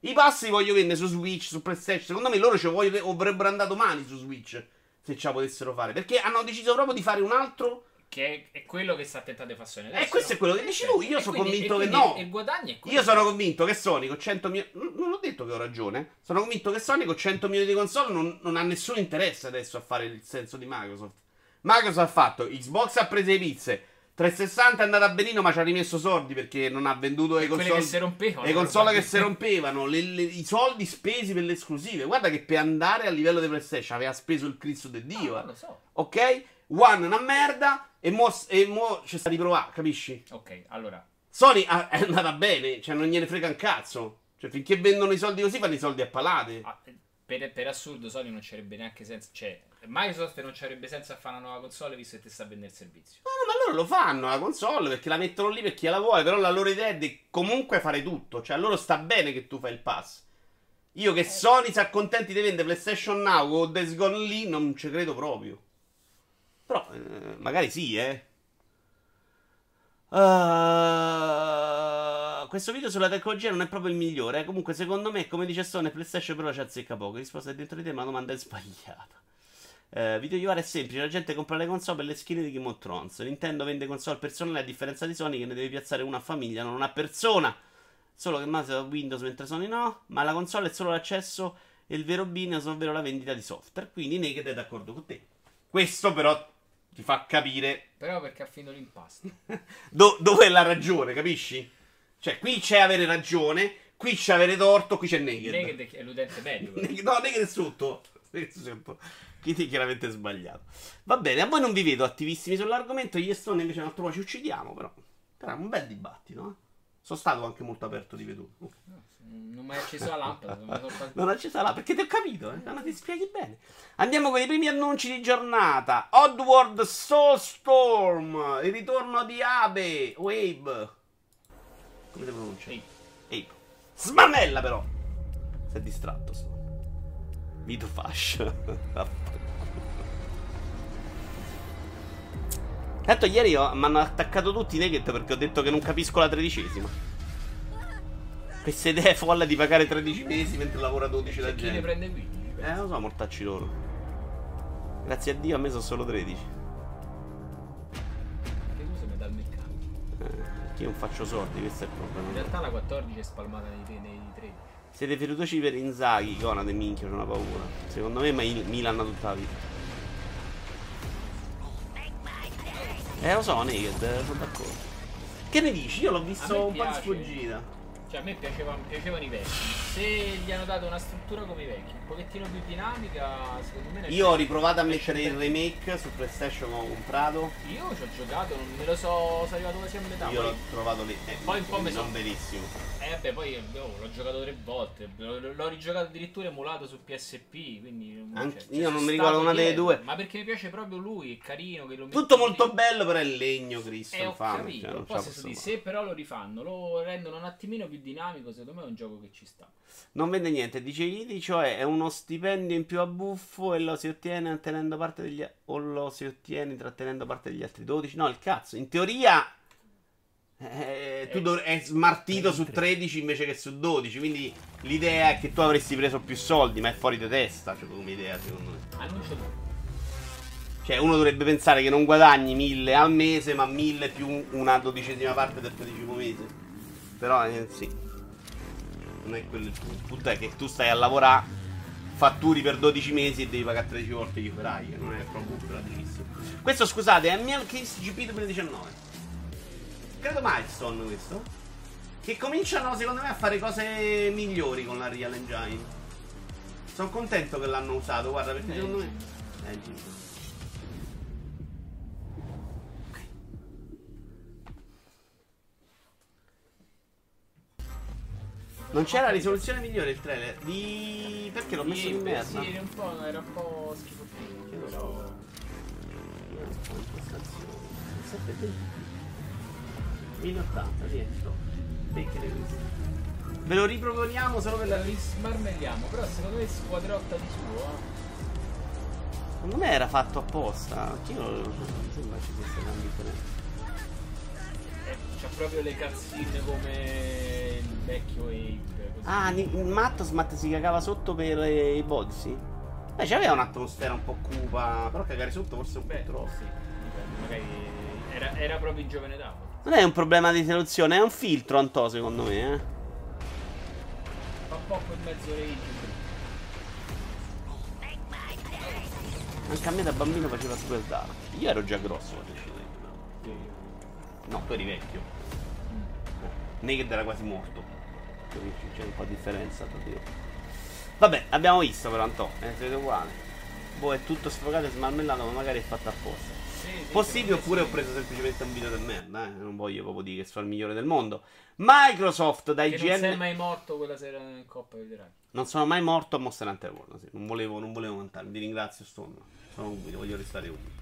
I pass li voglio vendere su Switch, su PlayStation. Secondo me loro avrebbero andato mani su Switch, se ce la potessero fare. Perché hanno deciso proprio di fare un altro, che è quello che sta tentando di fare Sony adesso. E questo è quello che dici tu. Io sono convinto che no. Il guadagno è quello. Io sono convinto che Sony con 100 milioni... Non ho detto che ho ragione. Sono convinto che Sony con 100 milioni di console non ha nessun interesse adesso a fare il senso di Microsoft. Microsoft ha fatto... Xbox ha preso le pizze. 360 è andata benino, ma ci ha rimesso soldi perché non ha venduto le console che si rompevano. Le console che si rompevano. I soldi spesi per le esclusive. Guarda che per andare a livello di PlayStation aveva speso il Cristo del Dio. Non lo so. Ok? One è una merda. E mo c'è sta riprovare, capisci? Ok, allora Sony è andata bene, cioè non gliene frega un cazzo. Cioè finché vendono i soldi così fanno i soldi a palate. Per assurdo Sony non c'avrebbe neanche senso. Cioè Microsoft non c'avrebbe senso a fare una nuova console visto che ti sta a vendere il servizio. No, ma loro lo fanno la console perché la mettono lì per chi la vuole. Però la loro idea è di comunque fare tutto. Cioè a loro sta bene che tu fai il pass. Io che Sony si accontenti di vendere PlayStation Now o Days Gone lì non ci credo proprio. Però, magari sì, questo video sulla tecnologia non è proprio il migliore. Comunque, secondo me, come dice Sony, PlayStation però ci azzecca poco. Risposta è dentro di te, ma la domanda è sbagliata. Vito Iovara è semplice: la gente compra le console per le skin di Game of Thrones. Nintendo vende console personali, a differenza di Sony, che ne devi piazzare una a famiglia, non una persona. Solo che Microsoft ha Windows, mentre Sony no. Ma la console è solo l'accesso e il vero business, ovvero la vendita di software. Quindi, Naked è d'accordo con te. Questo, però, ti fa capire. Però perché ha finito l'impasto. Dove è la ragione, capisci? Cioè, qui c'è avere ragione, qui c'è avere torto, qui c'è Naked. Naked è l'utente medio. No, Naked è sotto. Quindi chiaramente è sbagliato. Va bene, a voi non vi vedo attivissimi sull'argomento. Gli estoni invece un altro po' ci uccidiamo, però. Però è un bel dibattito, eh. Sono stato anche molto aperto di veduto. Non mi hai acceso la lampada. Non hai acceso la lampada perché ti ho capito, eh? Non ti spieghi bene. Andiamo con i primi annunci di giornata. Oddworld Soulstorm, il ritorno di Abe o Abe. Come si pronuncia? Abe, Abe. Smarnella però. Si è distratto sto Vito Fascia. Tanto ieri mi hanno attaccato tutti i Naked perché ho detto che non capisco la 13ª. Questa idea è folle di pagare 13 mesi mentre lavora 12 da gente. Chi ne prende 15? Lo so, mortacci loro. Grazie a Dio a me sono solo 13. Che tu sei metà al mercato. Io non faccio soldi, questo è il problema. In realtà la 14 è spalmata nei 13. Siete fiduciosi per Inzaghi, Conate, minchia, non ho paura. Secondo me Milan ha tutta la vita. Lo so, Naked, sono d'accordo. Che ne dici? Io l'ho visto un po' di sfuggita. Cioè, a me piacevano i vecchi. Se gli hanno dato una struttura come i vecchi, un pochettino più dinamica, secondo me... Io ho riprovato a mettere il remake su PlayStation che ho comprato. Io ci ho giocato, non me lo so, sono arrivato quasi a metà. Io l'ho trovato lì, poi un po' mi sono benissimo. Vabbè, poi l'ho giocato 3 volte, l'ho rigiocato addirittura emulato su PSP, quindi... io non mi ricordo una delle due. Ma perché mi piace proprio lui, è carino, che lo mette... Tutto molto bello, però è legno, Cristo, infame. Ho capito, se però lo rifanno, lo rendono un attimino più dinamico, secondo me è un gioco che ci sta. Non vende niente, dice Idi, cioè è uno stipendio in più a buffo e lo si ottiene tenendo parte degli o lo si ottiene trattenendo parte degli altri 12. No, il cazzo, in teoria è smartito su 13 invece che su 12, quindi l'idea è che tu avresti preso più soldi, ma è fuori di testa, cioè come idea, secondo me. Cioè uno dovrebbe pensare che non guadagni 1000 al mese, ma 1000 più una 12ª parte del 13° mese. Però sì, non è quello il punto, è che tu stai a lavorare, fatturi per 12 mesi e devi pagare 13 volte gli operai, non è proprio praticissimo. Questo, scusate, è Mian Case GP 2019. Credo milestone questo. che cominciano secondo me a fare cose migliori con la Real Engine. Sono contento che l'hanno usato, guarda, perché secondo me non c'era la risoluzione migliore il trailer di... perché l'ho messo in merda? Sì, era un po' schifo. Però... in 80 dentro. Ve lo riproponiamo solo per la... rismarmelliamo, però secondo me squadrotta di suo. Secondo me era fatto apposta. Chi non sembra ci sia una differenza. C'ha proprio le cazzine come il vecchio Ape. Ah, Matt si cagava sotto per i bozzi. Beh, c'aveva un'atmosfera un po' cupa, però cagare sotto forse un po' troppo. Sì, dipende, magari era proprio in giovane età. Non è un problema di soluzione, è un filtro, Antò, secondo me, eh. Fa un po' quel mezzo reggio. Anche a me da bambino faceva sguardare. Io ero già grosso, no, tu eri vecchio. Naked era quasi morto. C'è un po' di differenza tra di loro. Vabbè, abbiamo visto però, Antò, è sempre uguale. Boh, è tutto sfocato e smarmellato, ma magari è fatto apposta. Sì, possibile, oppure ho preso semplicemente un video del merda, eh? Non voglio proprio dire che sono il migliore del mondo. Microsoft da IGN. Non sei mai morto quella sera nel Coppa, vedrai. Non sono mai morto a Monster Hunter World, sì. Non volevo mantarmi, vi ringrazio, sono umido, voglio restare umido.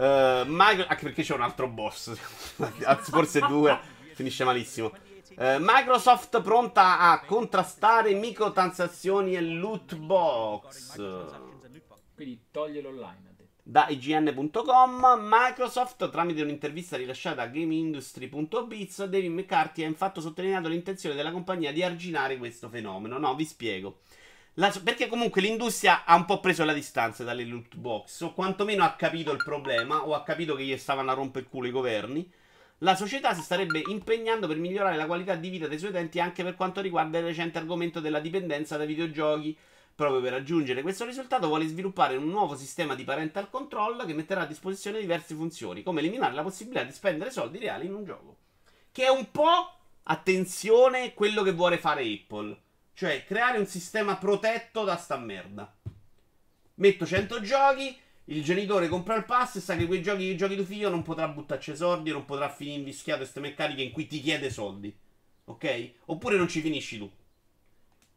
Anche perché c'è un altro boss. Forse due. Finisce malissimo. Microsoft pronta a contrastare microtransazioni e loot box. Quindi toglielo online, ha detto. Da IGN.com, Microsoft, tramite un'intervista rilasciata a GameIndustry.biz, David McCarthy ha infatti sottolineato l'intenzione della compagnia di arginare questo fenomeno. No, vi spiego. Perché comunque l'industria ha un po' preso la distanza dalle loot box, o quantomeno ha capito il problema, o ha capito che gli stavano a rompere il culo i governi. La società si starebbe impegnando per migliorare la qualità di vita dei suoi utenti anche per quanto riguarda il recente argomento della dipendenza dai videogiochi. Proprio per raggiungere questo risultato vuole sviluppare un nuovo sistema di parental control che metterà a disposizione diverse funzioni, come eliminare la possibilità di spendere soldi reali in un gioco. Che è un po', attenzione, quello che vuole fare Apple. Cioè, creare un sistema protetto da sta merda. Metto 100 giochi, il genitore compra il pass e sa che quei giochi che giochi tuo figlio non potrà buttarci soldi, non potrà finire invischiato queste meccaniche in cui ti chiede soldi. Ok? Oppure non ci finisci tu.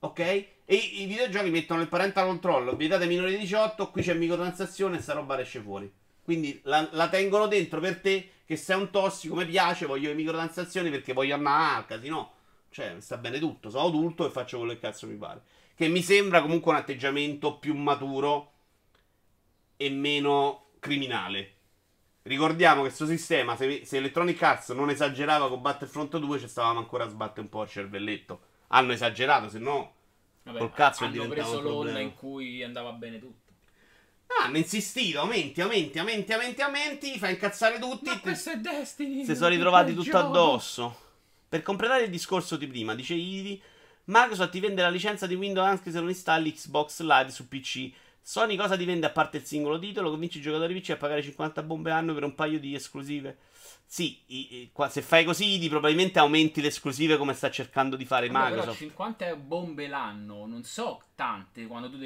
Ok? E i videogiochi mettono il parental control, vietate minore di 18, qui c'è microtransazione e sta roba esce fuori. Quindi la tengono dentro per te, che sei un tossico, mi piace, voglio le microtransazioni perché voglio andare a casa, no? Cioè, sta bene tutto, sono adulto e faccio quello che cazzo mi pare. Che mi sembra comunque un atteggiamento più maturo e meno criminale. Ricordiamo che questo sistema, se Electronic Arts non esagerava con Battlefront 2, ci stavamo ancora a sbattere un po' il cervelletto. Hanno esagerato, se no col cazzo è diventato un problema. Hanno preso l'onda in cui andava bene tutto. Hanno insistito, aumenti, fa incazzare tutti. Ma questo è Destiny! Se sono ritrovati tutto addosso. Per completare il discorso di prima, dice Ivi, Microsoft ti vende la licenza di Windows anche se non installi Xbox Live su PC. Sony cosa ti vende a parte il singolo titolo? Convinci i giocatori PC a pagare 50 bombe all'anno per un paio di esclusive. Sì, se fai così, probabilmente aumenti le esclusive come sta cercando di fare Microsoft. Però 50 bombe l'anno, non so tante, quando tu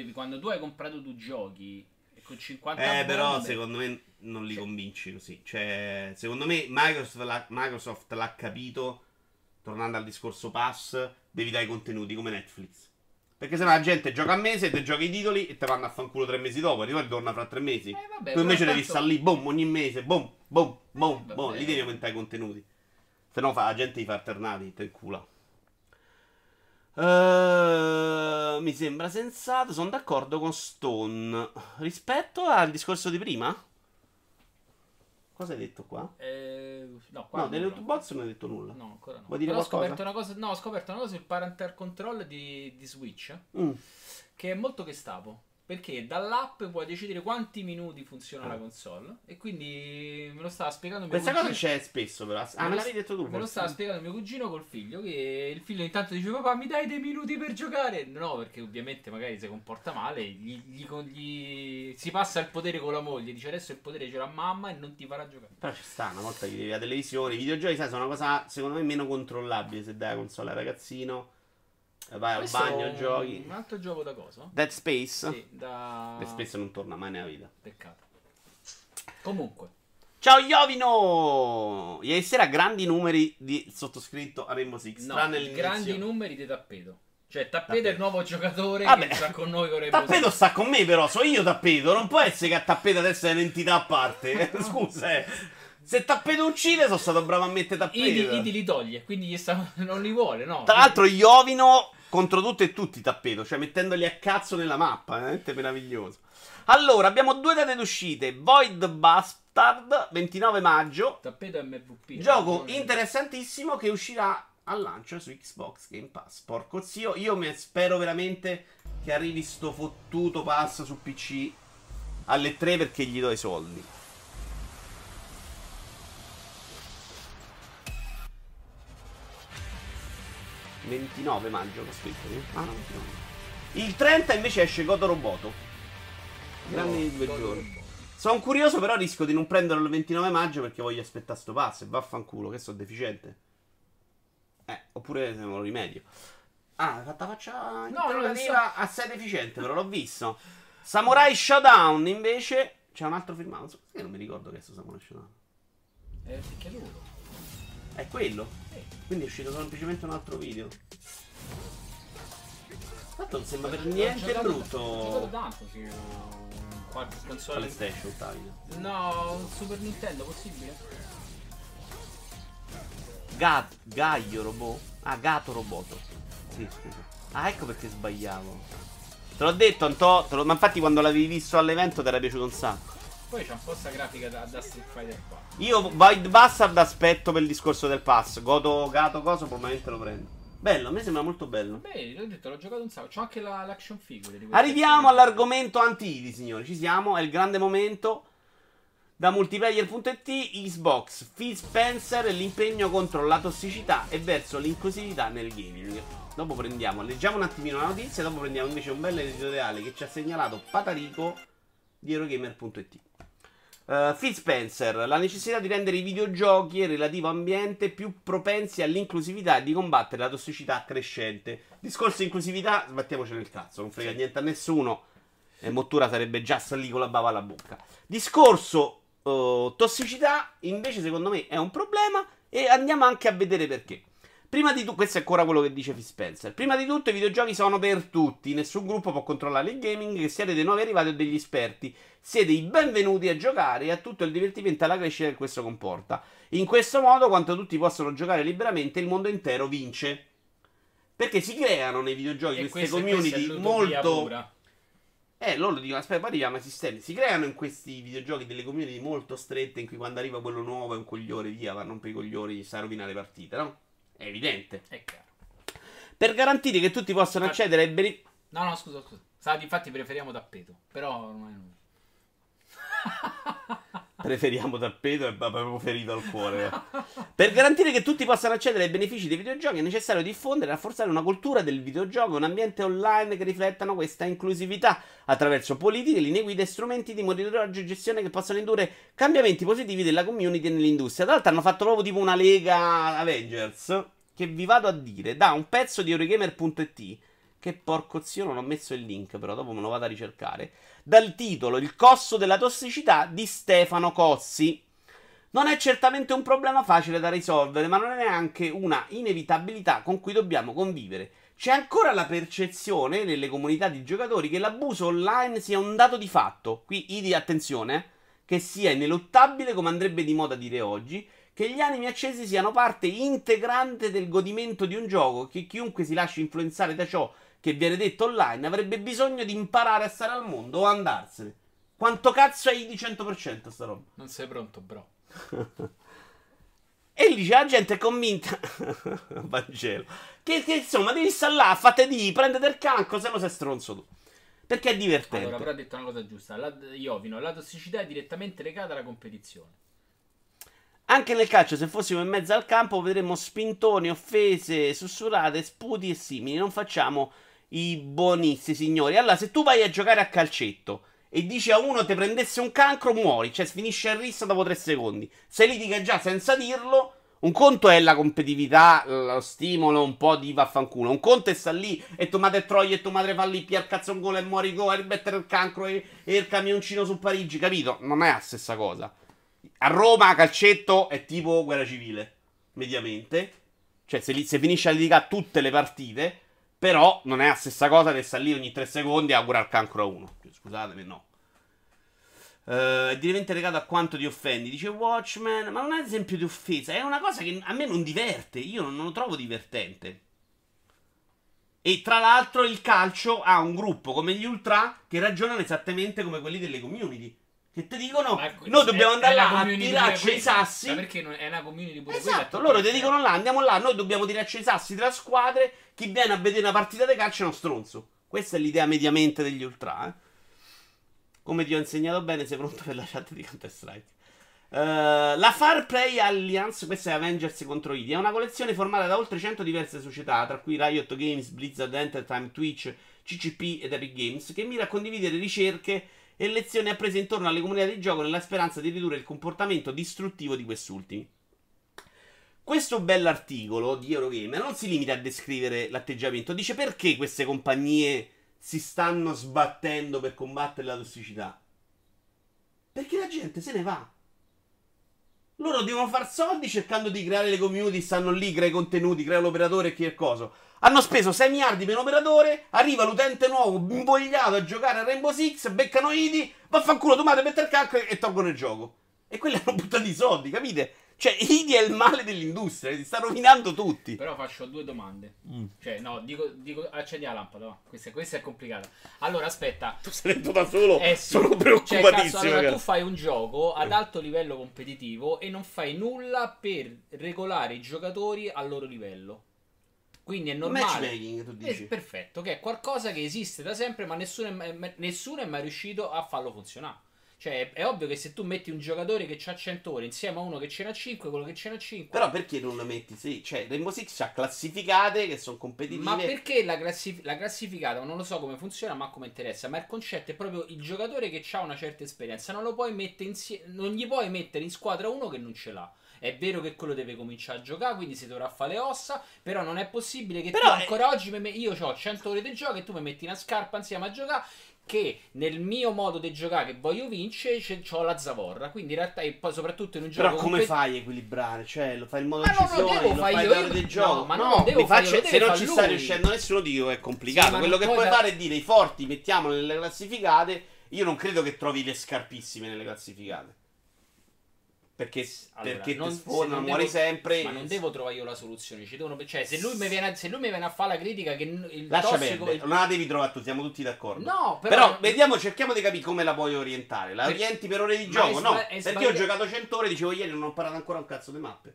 hai comprato due giochi... Con 50 bombe. Però secondo me non li convinci così. Cioè, secondo me Microsoft l'ha capito... Tornando al discorso pass, devi dare i contenuti come Netflix. Perché sennò la gente gioca a mese, te giochi i titoli e te vanno a fanculo 3 mesi dopo. E poi torna fra 3 mesi. Vabbè, tu invece devi stare lì, boom, ogni mese, boom, boom, boom, boom. Lì devi aumentare i contenuti. Se no la gente li fa alternati, te incula. Mi sembra sensato, sono d'accordo con Stone. Rispetto al discorso di prima? Cosa hai detto qua? No, qua no, delle lootbox non hai detto nulla. No, ancora no. Vuoi dire qualcosa? Ho scoperto una cosa sul parental control di Switch. Che è molto gestavo. perché dall'app puoi decidere quanti minuti funziona la console. E quindi me lo stava spiegando mio cugino. Questa cosa c'è spesso, però. Ah, me l'avevi detto tu. Me lo stava spiegando mio cugino col figlio. Che il figlio intanto dice: papà, mi dai dei minuti per giocare? No, perché ovviamente magari si comporta male. Si passa il potere con la moglie. Dice: adesso il potere ce l'ha mamma e non ti farà giocare. Però ci sta, una volta che devi la televisione. I videogiochi, sai, sono una cosa secondo me meno controllabile. Se dai la console al ragazzino, vai al bagno, giochi. Un altro gioco da cosa? Dead Space. Sì, Dead Space non torna mai nella vita. Peccato. Comunque, ciao Iovino! Ieri sera grandi numeri di sottoscritto a Rainbow Six. No, grandi numeri di Tappeto. Cioè Tappeto è il nuovo giocatore che sta con noi con Rainbow Six. Tappeto sta con me però, sono io Tappeto. Non può essere che a Tappeto adesso è un'entità a parte. Scusa, se Tappeto uccide, sono stato bravo a mettere Tappeto. Idi li toglie, quindi non li vuole, no? Tra l'altro Iovino contro tutto e tutti Tappeto, cioè mettendoli a cazzo nella mappa, veramente meraviglioso. Allora, abbiamo due date d'uscite. Void Bastard, 29 maggio. Tappeto MVP. Gioco interessantissimo che uscirà al lancio su Xbox Game Pass. Porco zio, io mi spero veramente che arrivi sto fottuto pass su PC alle 3 perché gli do i soldi. $29 maggio lo scritto. Ah, no. Il 30 invece esce God of Roboto. Grandi due giorni. Sono curioso, però rischio di non prenderlo il 29 maggio perché voglio aspettare sto pass. E vaffanculo, che sono deficiente. Oppure se me lo rimedio. Ah, fatta faccia. No, non arriva assai deficiente, però l'ho visto. Samurai Showdown invece. C'è un altro filmato. Non so perché non mi ricordo che è Samurai Showdown. Perché loro. È quello? Quindi è uscito semplicemente un altro video. Tanto non sembra per niente brutto. Ho giocato tanto su qualche console. PlayStation, taglio. No, Super Nintendo, possibile? Gaio Robot? Ah, Gato Roboto. Sì, scusa. Ah, ecco perché sbagliavo. Te l'ho detto, Antò. Ma infatti quando l'avevi visto all'evento ti era piaciuto un sacco. Poi c'è un po' sta grafica da Street Fighter 4. Io Void Bastard aspetto per il discorso del pass. Gato coso, probabilmente lo prendo. Bello, a me sembra molto bello. Beh, l'ho detto, l'ho giocato un sacco. C'ho anche l'action figure. Arriviamo all'argomento anti-idi, signori. Ci siamo, è il grande momento. Da Multiplayer.it, Xbox, Phil Spencer e l'impegno contro la tossicità e verso l'inclusività nel gaming. Dopo prendiamo, leggiamo un attimino la notizia. Dopo prendiamo invece un bel editoriale che ci ha segnalato Patarico di Eurogamer.it. Phil Spencer, la necessità di rendere i videogiochi e il relativo ambiente più propensi all'inclusività e di combattere la tossicità crescente. Discorso di inclusività, sbattiamoci nel cazzo, non frega niente a nessuno. E Mottura sarebbe già salì con la bava alla bocca. Discorso tossicità, invece, secondo me è un problema e andiamo anche a vedere perché. Prima di tutto, questo è ancora quello che dice Phil Spencer. Prima di tutto, i videogiochi sono per tutti. Nessun gruppo può controllare il gaming. Che siate dei nuovi arrivati o degli esperti, siete i benvenuti a giocare e a tutto il divertimento e alla crescita che questo comporta. In questo modo, quando tutti possono giocare liberamente, il mondo intero vince. Perché si creano nei videogiochi e queste community molto pura. Loro dicono, aspetta, arriviamo ai sistemi. Si creano in questi videogiochi delle community molto strette, in cui quando arriva quello nuovo è un coglione, via, vanno un po' i coglioni, sa rovinare le partite, no? È evidente. È chiaro. Per garantire che tutti possano accedere ai beni. No, scusa. Infatti preferiamo Tappeto. Però ormai non. Preferiamo Tappeto e avevo ferito al cuore. Per garantire che tutti possano accedere ai benefici dei videogiochi è necessario diffondere e rafforzare una cultura del videogioco, un ambiente online che riflettano questa inclusività attraverso politiche, linee guida e strumenti di monitoraggio e gestione che possano indurre cambiamenti positivi della community e nell'industria. Tra l'altro hanno fatto proprio tipo una lega Avengers, che vi vado a dire, da un pezzo di Eurogamer.it, che porco zio, non ho messo il link, però dopo me lo vado a ricercare, dal titolo Il costo della tossicità di Stefano Cozzi. Non è certamente un problema facile da risolvere, ma non è neanche una inevitabilità con cui dobbiamo convivere. C'è ancora la percezione nelle comunità di giocatori che l'abuso online sia un dato di fatto. Qui, idi, attenzione, che sia ineluttabile, come andrebbe di moda dire oggi, che gli animi accesi siano parte integrante del godimento di un gioco, che chiunque si lasci influenzare da ciò che viene detto online avrebbe bisogno di imparare a stare al mondo o andarsene. Quanto cazzo hai di 100% sta roba? Non sei pronto, bro. E lì c'è la gente convinta Vangelo che insomma devi stare là, fate di prendete il canco, se no sei stronzo tu. perché è divertente. Allora, però ha detto una cosa giusta, Iovino, la tossicità è direttamente legata alla competizione. Anche nel calcio, se fossimo in mezzo al campo, vedremmo spintoni, offese, sussurrate, sputi e simili. Non facciamo i buonisti, signori. Allora, se tu vai a giocare a calcetto e dici a uno te prendesse un cancro, muori. Cioè, finisce il rissa dopo 3 secondi. Se litiga già senza dirlo, un conto è la competitività, lo stimolo un po' di vaffanculo. Un conto è sta lì e tua madre troglie e tua madre fa lì, pia il cazzo un gol e muori e mettere il cancro e il camioncino su Parigi, capito? Non è la stessa cosa. A Roma calcetto è tipo guerra civile, mediamente. Cioè se finisce a litigare tutte le partite. Però non è la stessa cosa che sta lì ogni 3 secondi a curare il cancro a uno. Scusatemi, no. È direttamente legato a quanto ti offendi, dice Watchmen. Ma non è esempio di offesa, è una cosa che a me non diverte. Io non lo trovo divertente. E tra l'altro il calcio ha un gruppo come gli ultra che ragionano esattamente come quelli delle community, che ti dicono, noi dobbiamo andare là a tirarci i sassi. Ma perché non è una community pure esatto, loro ti dicono là, andiamo là, noi dobbiamo tirarci i sassi tra squadre, chi viene a vedere una partita di calcio è uno stronzo. Questa è l'idea mediamente degli ultra, Come ti ho insegnato bene, sei pronto per la chat di Counter Strike. La Far Play Alliance, questa è Avengers contro ID, è una collezione formata da oltre 100 diverse società, tra cui Riot Games, Blizzard Entertainment, Twitch, CCP ed Epic Games, che mira a condividere ricerche e lezioni apprese intorno alle comunità di gioco nella speranza di ridurre il comportamento distruttivo di quest'ultimi. Questo bell'articolo di Eurogamer non si limita a descrivere l'atteggiamento, dice perché queste compagnie si stanno sbattendo per combattere la tossicità. Perché la gente se ne va. Loro devono far soldi cercando di creare le community, stanno lì, crea i contenuti, crea l'operatore e chi è il coso. Hanno speso 6 miliardi per un operatore, arriva l'utente nuovo imbogliato a giocare a Rainbow Six, beccano Idi, vaffanculo, tu madre, mette il cacco e tolgono il gioco. E quelli hanno buttato i soldi, capite? Cioè, Idi è il male dell'industria, ti sta rovinando tutti. Però faccio 2 domande. Cioè, no, dico accendi la lampada, no? Questa è complicata. Allora, aspetta. Tu sei detto da solo, sì. Sono preoccupatissimo. Cioè, allora, tu fai un gioco ad alto livello competitivo e non fai nulla per regolare i giocatori al loro livello. Quindi è normale, tu dici. È perfetto, che è qualcosa che esiste da sempre, ma nessuno è mai riuscito a farlo funzionare. Cioè è ovvio che se tu metti un giocatore che c'ha 100 ore insieme a uno che ce n'ha 5, quello che ce n'ha 5. Però perché non la metti? Sì, cioè Rainbow Six ha classificate che sono competitive. Ma perché la classificata non lo so come funziona, ma come interessa. Ma il concetto è proprio il giocatore che ha una certa esperienza, non lo puoi mettere insieme, non gli puoi mettere in squadra uno che non ce l'ha. È vero che quello deve cominciare a giocare, quindi si dovrà fare le ossa. Però non è possibile che tu ancora oggi io ho 100 ore di gioco e tu mi metti una scarpa insieme a giocare, che nel mio modo di giocare che voglio vincere c'ho la zavorra. Quindi in realtà poi soprattutto in un gioco, però come fai a equilibrare? Cioè lo fai in modo gioco, ma no, devo fare io. Se non ci sta riuscendo nessuno, dico è complicato. Sì, quello che puoi fare è dire i forti mettiamo nelle classificate. Io non credo che trovi le scarpissime nelle classificate, perché, allora, perché non sforna, muore devo, sempre. Ma non devo trovare io la soluzione. Ci devono, cioè, se lui mi viene a fare la critica che il lascia tossico perdere, non la devi trovare tu, siamo tutti d'accordo. No, però vediamo, cerchiamo di capire come la puoi orientare. La orienti per ore di gioco, no? Perché io ho giocato 100 ore, dicevo ieri, non ho imparato ancora un cazzo di mappe.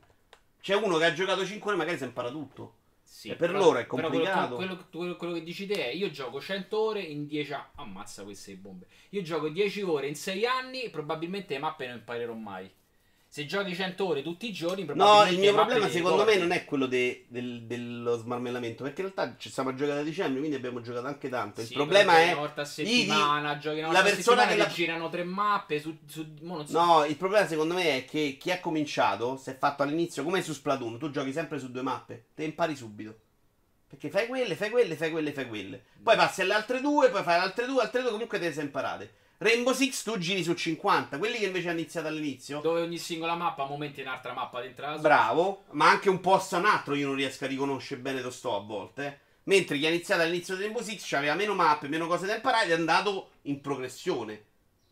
C'è uno che ha giocato 5 ore, magari si impara tutto. Sì, e per loro è complicato. Quello che dici te è: io gioco 100 ore in 10 anni. Ammazza queste bombe. Io gioco 10 ore in 6 anni, probabilmente le mappe non imparerò mai. Se giochi 100 ore tutti i giorni, no, il mio problema secondo me non è quello dello smarmellamento, perché in realtà ci siamo giocati a 10 anni, quindi abbiamo giocato anche tanto. Il problema è una volta a settimana, giochi una volta a settimana che girano 3 mappe su. No, il problema secondo me è che chi ha cominciato, se è fatto all'inizio come su Splatoon, tu giochi sempre su 2 mappe, te impari subito, perché fai quelle, poi passi alle altre 2, poi fai altre due, comunque te le sei imparate. Rainbow Six tu giri su 50, quelli che invece hanno iniziato all'inizio, dove ogni singola mappa momenti un'altra mappa dentro la zona. Bravo, ma anche un po' sanatro io non riesco a riconoscere bene a volte, Mentre chi ha iniziato all'inizio di Rainbow Six aveva meno mappe, meno cose da imparare, è andato in progressione.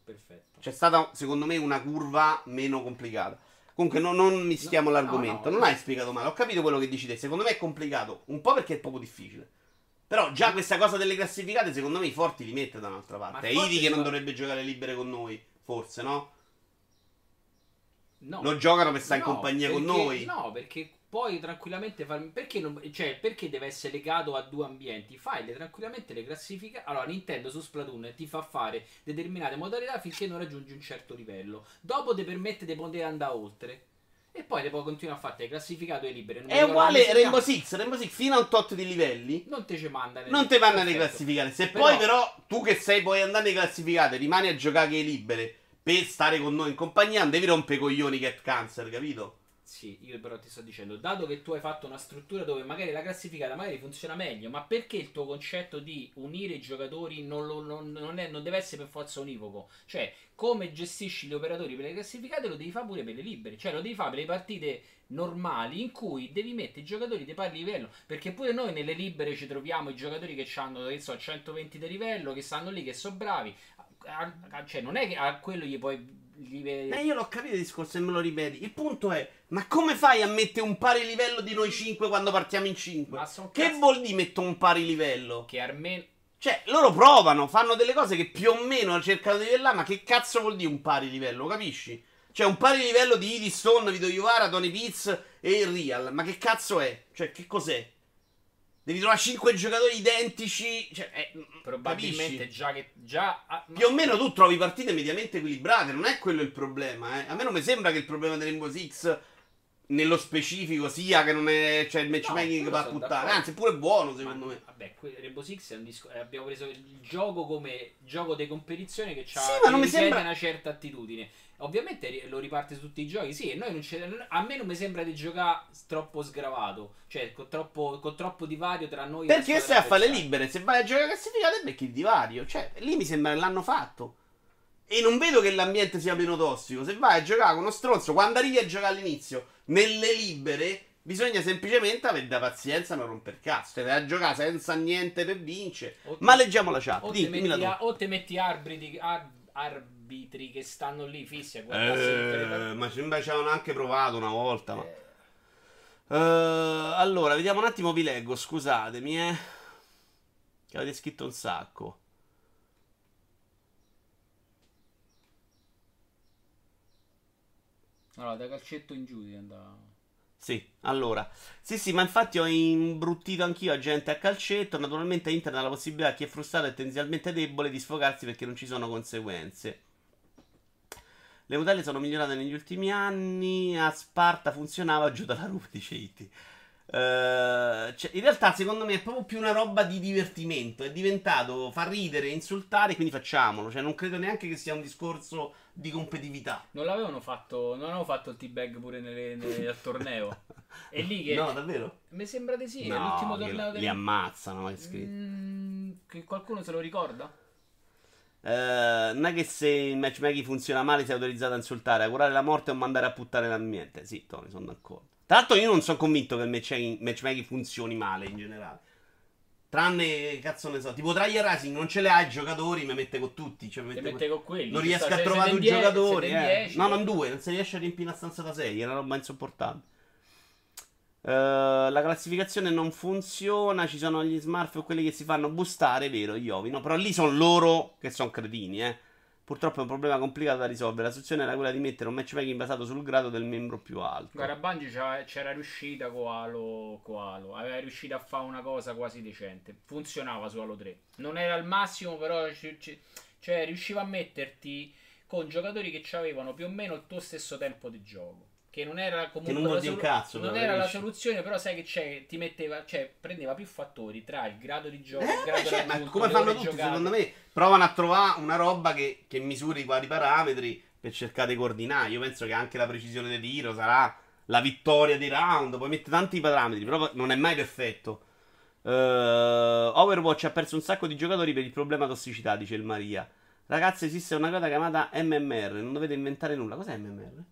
Perfetto. C'è stata secondo me una curva meno complicata. Comunque non mischiamo l'argomento, non hai spiegato male, ho capito quello che dici te. Secondo me è complicato, un po' perché è poco difficile. Però già questa cosa delle classificate, secondo me i forti li mette da un'altra parte. È Idi che non dovrebbe giocare libere con noi, forse, no? No. Lo giocano per stare in compagnia con noi. No, perché puoi tranquillamente farmi, perché non, cioè, perché deve essere legato a due ambienti? Fai tranquillamente le classifiche. Allora, Nintendo su Splatoon ti fa fare determinate modalità finché non raggiungi un certo livello, dopo ti permette di poter andare oltre. E poi le puoi continuare a fare classificato e libere. È uguale Rainbow Six. Rainbow Six fino a un tot di livelli non te ci manda, non te vanno nelle classificate. Se però... poi però tu che sei puoi andare nelle classificate, rimani a giocare che libere per stare con noi in compagnia, non devi rompere coglioni che è cancer, capito? Sì, io però ti sto dicendo, dato che tu hai fatto una struttura dove magari la classificata magari funziona meglio, ma perché il tuo concetto di unire i giocatori non deve essere per forza univoco? Cioè, come gestisci gli operatori per le classificate lo devi fare pure per le libere, cioè lo devi fare per le partite normali in cui devi mettere i giocatori di pari livello, perché pure noi nelle libere ci troviamo i giocatori che hanno, che so, 120 di livello, che stanno lì, che sono bravi, cioè non è che a quello gli puoi... io l'ho capito il discorso e me lo ripeti. Il punto è, ma come fai a mettere un pari livello di noi 5 quando partiamo in 5? Che vuol dire metto un pari livello? Che almeno... cioè loro provano, fanno delle cose che più o meno cercano di livellare. Ma che cazzo vuol dire un pari livello, capisci? Cioè un pari livello di Idi Stone, Vito Iovara, Tony Piz e Real, ma che cazzo è? Cioè che cos'è? Devi trovare 5 giocatori identici, cioè, probabilmente capisci? Più o meno tu trovi partite mediamente equilibrate, non è quello il problema, eh. A me non mi sembra che il problema del Rainbow Six nello specifico sia che non è, cioè, il matchmaking che va a puttare, anzi pure è buono secondo me. Vabbè, Rainbow Six è un discorso, abbiamo preso il gioco come gioco di competizione che c'ha, sì, ma non mi sembra... una certa attitudine. Ovviamente lo riparte su tutti i giochi, sì, e noi non, a me non mi sembra di giocare troppo sgravato, cioè con troppo divario tra noi. Perché stai a fare le libere, se vai a giocare classificate becchi il divario, cioè lì mi sembra che l'hanno fatto. E non vedo che l'ambiente sia meno tossico, se vai a giocare con uno stronzo, quando arrivi a giocare all'inizio, nelle libere, bisogna semplicemente avere da pazienza, ma non per cazzo, cioè vai a giocare senza niente per vincere. Ma leggiamo la chat, o te metti arbitri che stanno lì fissi a guardare. Ma ci avevano anche provato una volta, ma... allora vediamo un attimo, vi leggo, scusatemi, che avete scritto un sacco. Allora da calcetto in giù andava. Sì, allora sì, ma infatti ho imbruttito anch'io a gente a calcetto. Naturalmente internet ha la possibilità a chi è frustrato e tendenzialmente debole di sfogarsi perché non ci sono conseguenze. Le modalità sono migliorate negli ultimi anni. A Sparta funzionava giù dalla rupe, dice Itti. Cioè, in realtà secondo me è proprio più una roba di divertimento. È diventato far ridere, insultare, quindi facciamolo. Cioè non credo neanche che sia un discorso di competitività. Non l'avevano fatto, non avevo fatto il T-Bag pure al torneo. È lì che... no, davvero? Mi sembra di sì, no, è l'ultimo torneo del... li ammazzano, è scritto. Che qualcuno se lo ricorda? Non è che se il matchmaking funziona male sei autorizzato a insultare, a curare la morte o mandare a puttare l'ambiente. Sì, Tony, sono d'accordo. Tra l'altro io non sono convinto che il matchmaking funzioni male in generale. Tranne, cazzo ne so, tipo Trial Rising non ce le ha i giocatori, mi mette con tutti. Cioè, mette con quelli. Non riesco a trovare un giocatore. No, non due, non si riesce a riempire una stanza da 6, è una roba insopportabile. La classificazione non funziona, ci sono gli smartphone, quelli che si fanno boostare, vero, Iovi? No, però lì sono loro che sono cretini, eh. Purtroppo è un problema complicato da risolvere. La soluzione era quella di mettere un matchmaking basato sul grado del membro più alto. Guarda, Bungie c'era riuscita con Halo. Aveva riuscito a fare una cosa quasi decente. Funzionava su Halo 3. Non era al massimo, però cioè, riusciva a metterti con giocatori che avevano più o meno il tuo stesso tempo di gioco. Che non era comunque... che non vuol dire un cazzo. Non era la soluzione, però sai che c'è, ti metteva, cioè prendeva più fattori tra il grado di gioco, il grado di punto, ma come fanno tutti, giocate. Secondo me provano a trovare una roba che misuri i vari parametri per cercare di coordinare. Io penso che anche la precisione del tiro sarà la vittoria dei round, poi mette tanti parametri, però non è mai perfetto. Overwatch ha perso un sacco di giocatori per il problema tossicità, dice il Maria. Ragazzi, esiste una cosa chiamata MMR, non dovete inventare nulla. Cos'è MMR?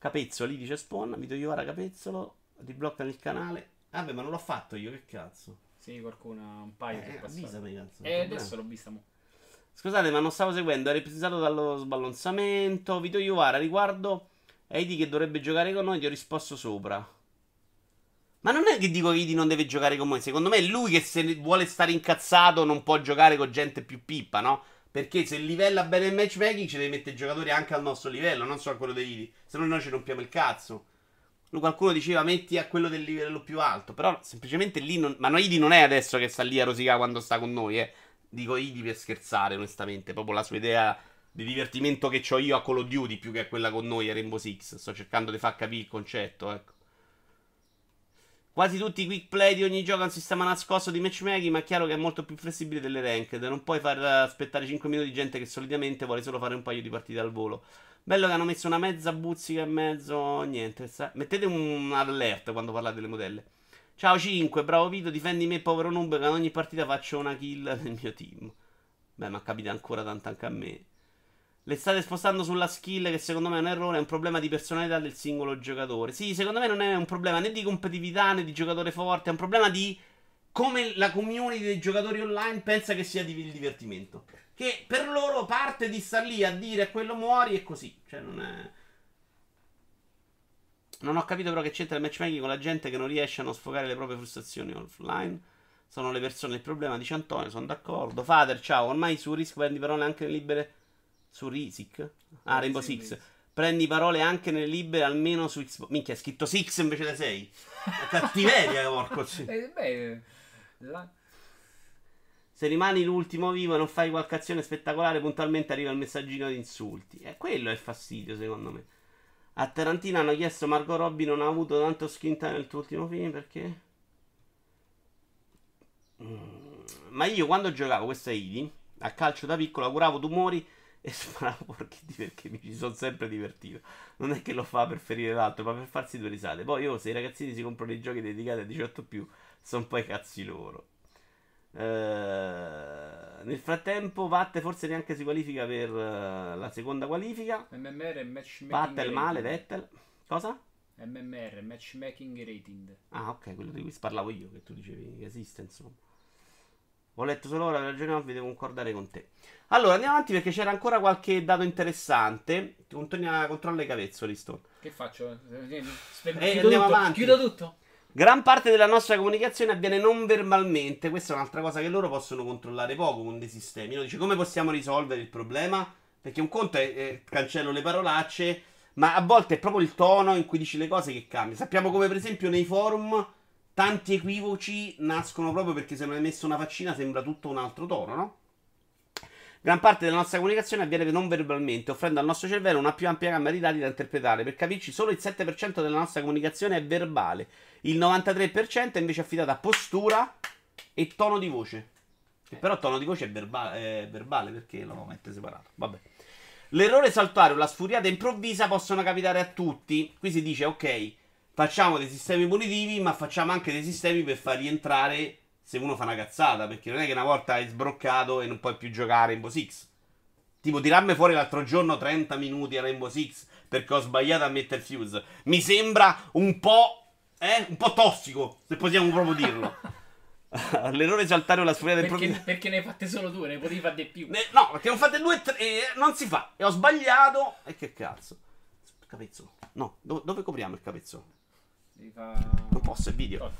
Capezzoli, dice Spawn. Vito Iovara Capezzolo, ribloccano il canale. Vabbè, ma non l'ho fatto io, che cazzo. Sì, qualcuno, un paio di passate. Adesso l'ho vista mo. Scusate, ma non stavo seguendo, ero representato dallo sballonzamento. Vito Iovara, riguardo Heidi che dovrebbe giocare con noi, ti ho risposto sopra. Ma non è che dico che Heidi non deve giocare con noi. Secondo me è lui che, se vuole stare incazzato, non può giocare con gente più pippa, no? Perché se livella bene il matchmaking ci deve mettere giocatori anche al nostro livello, non solo a quello dei Heidi. Se no noi ci rompiamo il cazzo. Qualcuno diceva metti a quello del livello più alto, però semplicemente lì non... Ma no, Idi non è adesso che sta lì a rosicare quando sta con noi, eh. Dico Idi per scherzare, onestamente. Proprio la sua idea di divertimento che ho io a Call of Duty più che a quella con noi a Rainbow Six. Sto cercando di far capire il concetto, ecco. Quasi tutti i quick play di ogni gioco hanno un sistema nascosto di matchmaking, ma è chiaro che è molto più flessibile delle ranked. Non puoi far aspettare 5 minuti di gente che solitamente vuole solo fare un paio di partite al volo. Bello che hanno messo una mezza buzzica e mezzo... niente, sa? Mettete un alert quando parlate delle modelle. Ciao 5, bravo Vito, difendi me povero noob che ad ogni partita faccio una kill nel mio team. Beh, ma capita ancora tanto anche a me. Le state spostando sulla skill, che secondo me è un errore, è un problema di personalità del singolo giocatore. Sì, secondo me non è un problema né di competitività né di giocatore forte, è un problema di come la community dei giocatori online pensa che sia il divertimento. Che per loro parte di star lì a dire a quello muori e così. Cioè non è... Non ho capito però che c'entra il matchmaking con la gente che non riesce a non sfogare le proprie frustrazioni offline. Sono le persone il problema, dice Antonio, sono d'accordo. Father, ciao, ormai su Risk prendi parole anche libere... Su Risik? Ah, Rainbow Six. Prendi parole anche nelle libere, almeno su Xbox. Minchia, è scritto Six invece da 6. Cattiveria, porco. Se rimani l'ultimo vivo e non fai qualche azione spettacolare, puntualmente arriva il messaggino di insulti. E quello è il fastidio, secondo me. A Tarantino hanno chiesto Margot Robbie non ha avuto tanto skin time nel tuo ultimo film, perché? Ma io quando giocavo, questa è Idi, a calcio da piccolo, curavo tumori e sparavo porchetti perché mi ci sono sempre divertito. Non è che lo fa per ferire l'altro, ma per farsi due risate. Poi io, se i ragazzini si comprano i giochi dedicati a 18+, sono poi cazzi loro. Nel frattempo Vatte forse neanche si qualifica per la seconda qualifica. MMR matchmaking Battle male, Vettel. Cosa? MMR matchmaking rating. Ah ok, quello di cui parlavo io, che tu dicevi che esiste, insomma. Ho letto solo ora, per ragione ovvia, devo concordare con te. Allora, andiamo avanti perché c'era ancora qualche dato interessante. Controlla i cavezzoli, Stone. Che faccio? Andiamo avanti. Chiudo tutto. Gran parte della nostra comunicazione avviene non verbalmente. Questa è un'altra cosa che loro possono controllare poco con dei sistemi. Loro dice, come possiamo risolvere il problema? Perché un conto è, cancello le parolacce, ma a volte è proprio il tono in cui dici le cose che cambia. Sappiamo come per esempio nei forum... Tanti equivoci nascono proprio perché se non hai messo una faccina sembra tutto un altro tono, no? Gran parte della nostra comunicazione avviene non verbalmente, offrendo al nostro cervello una più ampia gamma di dati da interpretare. Per capirci, solo il 7% della nostra comunicazione è verbale, il 93% è invece affidato a postura e tono di voce. Che però tono di voce è verbale perché lo mette separato, vabbè. L'errore saltuario o la sfuriata improvvisa possono capitare a tutti. Qui si dice, ok... Facciamo dei sistemi punitivi, ma facciamo anche dei sistemi per far rientrare se uno fa una cazzata, perché non è che una volta hai sbroccato e non puoi più giocare in Rainbow Six. Tipo, tirarmi fuori l'altro giorno 30 minuti a Rainbow Six perché ho sbagliato a mettere fuse. Mi sembra un po' tossico, se possiamo proprio dirlo. L'errore saltare o la sfuriata del problema. Perché ne hai fatte solo due, ne potevi fare di più. No, perché ne ho fatte due e non si fa. E ho sbagliato. E che cazzo? Capezzolo. No, dove copriamo il capezzolo? Non posso, il video.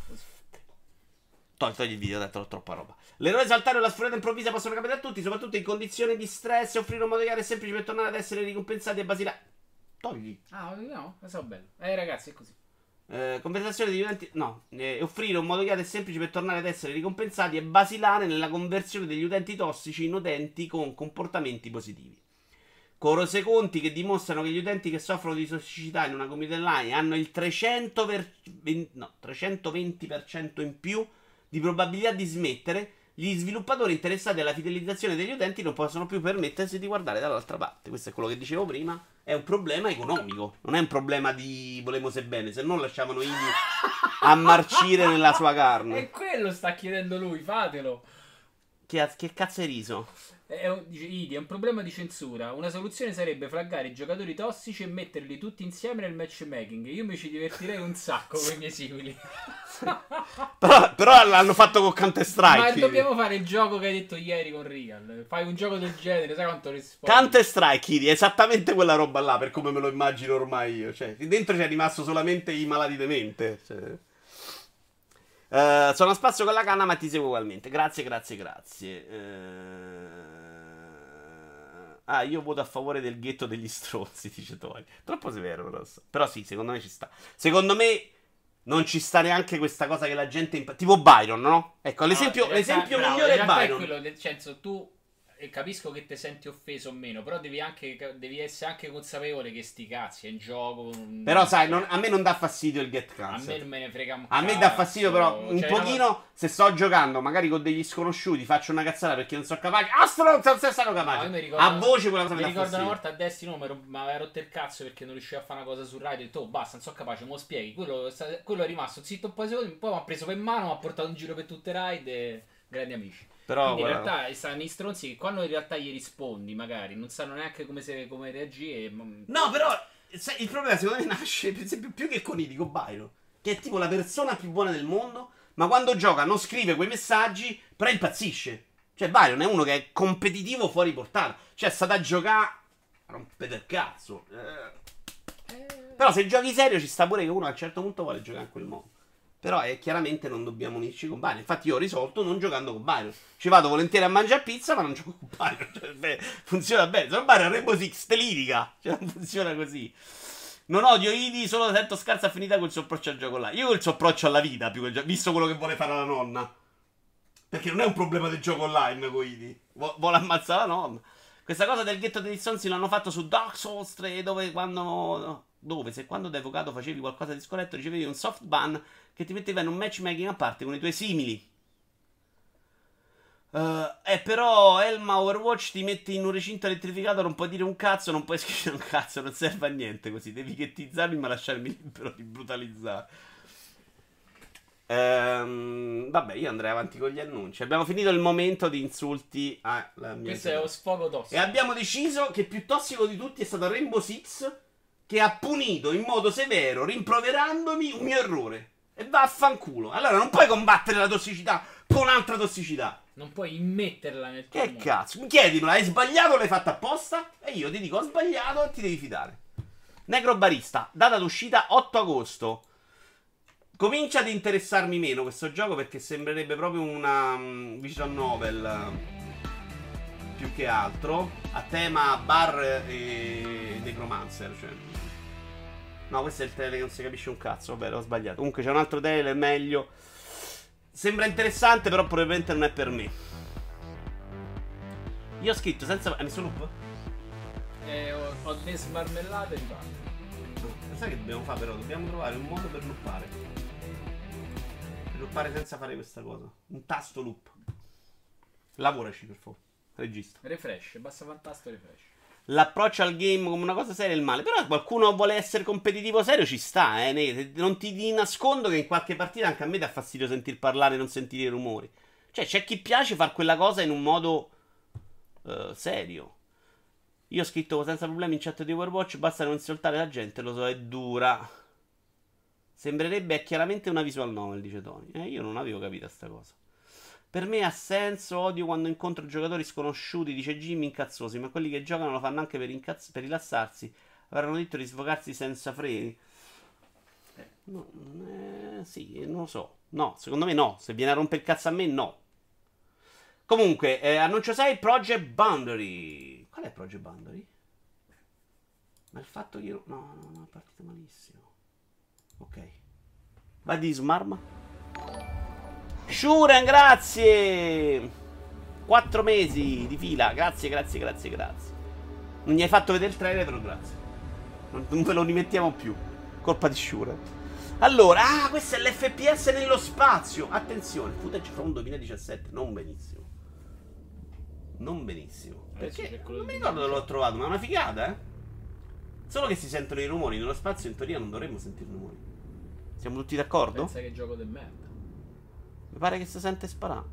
Togli il video, detto troppa roba. L'errore saltare o la sfuriata improvvisa possono capitare a tutti, soprattutto in condizioni di stress. Offrire un modo chiaro e semplice per tornare ad essere ricompensati e basilare. Togli. Ah, no, lo so bello. Ragazzi, è così. Compensazione di utenti. No, offrire un modo chiaro e semplice per tornare ad essere ricompensati e basilare nella conversione degli utenti tossici in utenti con comportamenti positivi. Corose conti che dimostrano che gli utenti che soffrono di tossicità in una community online hanno il 320% in più di probabilità di smettere. Gli sviluppatori interessati alla fidelizzazione degli utenti non possono più permettersi di guardare dall'altra parte. Questo è quello che dicevo prima. È un problema economico, non è un problema di volemo se bene, se non lasciavano Iggy a marcire nella sua carne. E quello sta chiedendo lui, fatelo. Che cazzo è riso? Idi, è un problema di censura. Una soluzione sarebbe flaggare i giocatori tossici e metterli tutti insieme nel matchmaking. Io mi ci divertirei un sacco con i miei simili. Però l'hanno fatto con Counter Strike. Ma dobbiamo fare il gioco che hai detto ieri con Real. Fai un gioco del genere, sai quanto rispondi. Counter Strike, Idi, è esattamente quella roba là, per come me lo immagino ormai io. Cioè, dentro c'è rimasto solamente i malati di mente. Cioè. Sono a spazio con la canna, ma ti seguo ugualmente. Grazie. Ah, io voto a favore del ghetto degli stronzi, dice Tori. Troppo severo, però. Però sì, secondo me ci sta. Secondo me non ci sta neanche questa cosa che la gente... tipo Byron, no? Ecco, l'esempio migliore è Byron. In realtà è quello del senso, tu... capisco che ti senti offeso o meno, però devi essere anche consapevole che sti cazzi è in gioco. Però sai, a me non dà fastidio il get cancer. A me non me ne frega un cazzo. A me dà fastidio però un pochino una... se sto giocando magari con degli sconosciuti, faccio una cazzata perché non sono capace. Non se sono capace. No, ricordo, a voce quella cosa mi dà fastidio. Mi ricordo una volta a Destiny, mi aveva rotto il cazzo perché non riuscivo a fare una cosa su radio. Ho detto, oh basta, non sono capace, me lo spieghi. Quello è rimasto zitto un po' di secondi, poi mi ha preso per mano, mi ha portato in giro per tutte le ride e... grandi amici. Però in realtà stanno i stronzi che quando in realtà gli rispondi magari non sanno neanche come reagire. No, però sai, il problema secondo me nasce per esempio più che con Idico Byron, che è tipo la persona più buona del mondo, ma quando gioca non scrive quei messaggi, però impazzisce. Cioè Byron è uno che è competitivo fuori portata, cioè sta da giocare rompete il cazzo. Però se giochi serio ci sta pure che uno a un certo punto vuole giocare in quel modo. Però chiaramente non dobbiamo unirci con Byron. Infatti io ho risolto non giocando con Byron. Ci vado volentieri a mangiare pizza, ma non gioco con Byron. Cioè, beh, funziona bene. Sono Byron Rainbow Six, te litiga. Cioè non funziona così. Non odio Idi, solo sento scarsa finita col suo approccio al gioco là. Io col suo approccio alla vita, più che visto quello che vuole fare la nonna. Perché non è un problema del gioco online con Idi. Vuole ammazzare la nonna. Questa cosa del ghetto degli stronzi l'hanno fatto su Dark Souls 3, dove quando da avvocato facevi qualcosa di scorretto ricevevi un soft ban che ti metteva in un matchmaking a parte con i tuoi simili. Però Elma Overwatch ti metti in un recinto elettrificato, non puoi dire un cazzo, non puoi scrivere un cazzo, non serve a niente così, devi ghettizzarmi ma lasciarmi libero di brutalizzare. Vabbè, io andrei avanti con gli annunci. Abbiamo finito il momento di insulti alla mia. Questo è lo sfogo tossico. E abbiamo deciso che più tossico di tutti è stato Rainbow Six, che ha punito in modo severo, rimproverandomi un mio errore. E vaffanculo. Allora non puoi combattere la tossicità con altra tossicità. Non puoi immetterla nel tuo mondo. Che cazzo, mi chiedimela, hai sbagliato o l'hai fatta apposta? E io ti dico ho sbagliato e ti devi fidare. Necrobarista, data d'uscita 8 agosto. Comincia ad interessarmi meno questo gioco perché sembrerebbe proprio una visual novel più che altro, a tema bar e necromancer, cioè. No, questo è il trailer che non si capisce un cazzo, vabbè, l'ho sbagliato. Comunque c'è un altro trailer meglio. Sembra interessante, però probabilmente non è per me. Io ho scritto senza... hai messo loop? Ho desmarmellato e tanto. Sai che dobbiamo fare però? Dobbiamo trovare un modo per loopare. Loopare senza fare questa cosa. Un tasto loop. Lavoraci per favore. Regista. Refresh, basta fare un tasto refresh. L'approccio al game come una cosa seria è il male. Però qualcuno vuole essere competitivo serio, ci sta, Non ti nascondo che in qualche partita anche a me dà fastidio sentir parlare e non sentire i rumori. Cioè c'è chi piace far quella cosa in un modo serio. Io ho scritto senza problemi in chat di Overwatch, basta non insultare la gente, lo so, è dura. Sembrerebbe chiaramente una visual novel, dice Tony. Io non avevo capito sta cosa. Per me ha senso, odio quando incontro giocatori sconosciuti, dice Jim, incazzosi, ma quelli che giocano lo fanno anche per rilassarsi. Avranno detto di sfogarsi senza freni. No, sì, non lo so. No, secondo me no. Se viene a rompere il cazzo a me, no. Comunque, annuncio 6, Project Boundary. Qual è Project Boundary? Ma il fatto che io... No, è partito malissimo. Ok, vai di smarma. Shuren, grazie. 4 mesi di fila. Grazie. Non gli hai fatto vedere il trailer, però grazie. Non ve lo rimettiamo più. Colpa di Shuren. Allora, questo è l'FPS nello spazio. Attenzione, footage from 2017. Non benissimo. Perché non mi ricordo dove l'ho trovato, ma è una figata, Solo che si sentono i rumori. Nello spazio in teoria non dovremmo sentire rumori. Siamo tutti d'accordo? Pensa che gioco del merda. Mi pare che si sente sparare.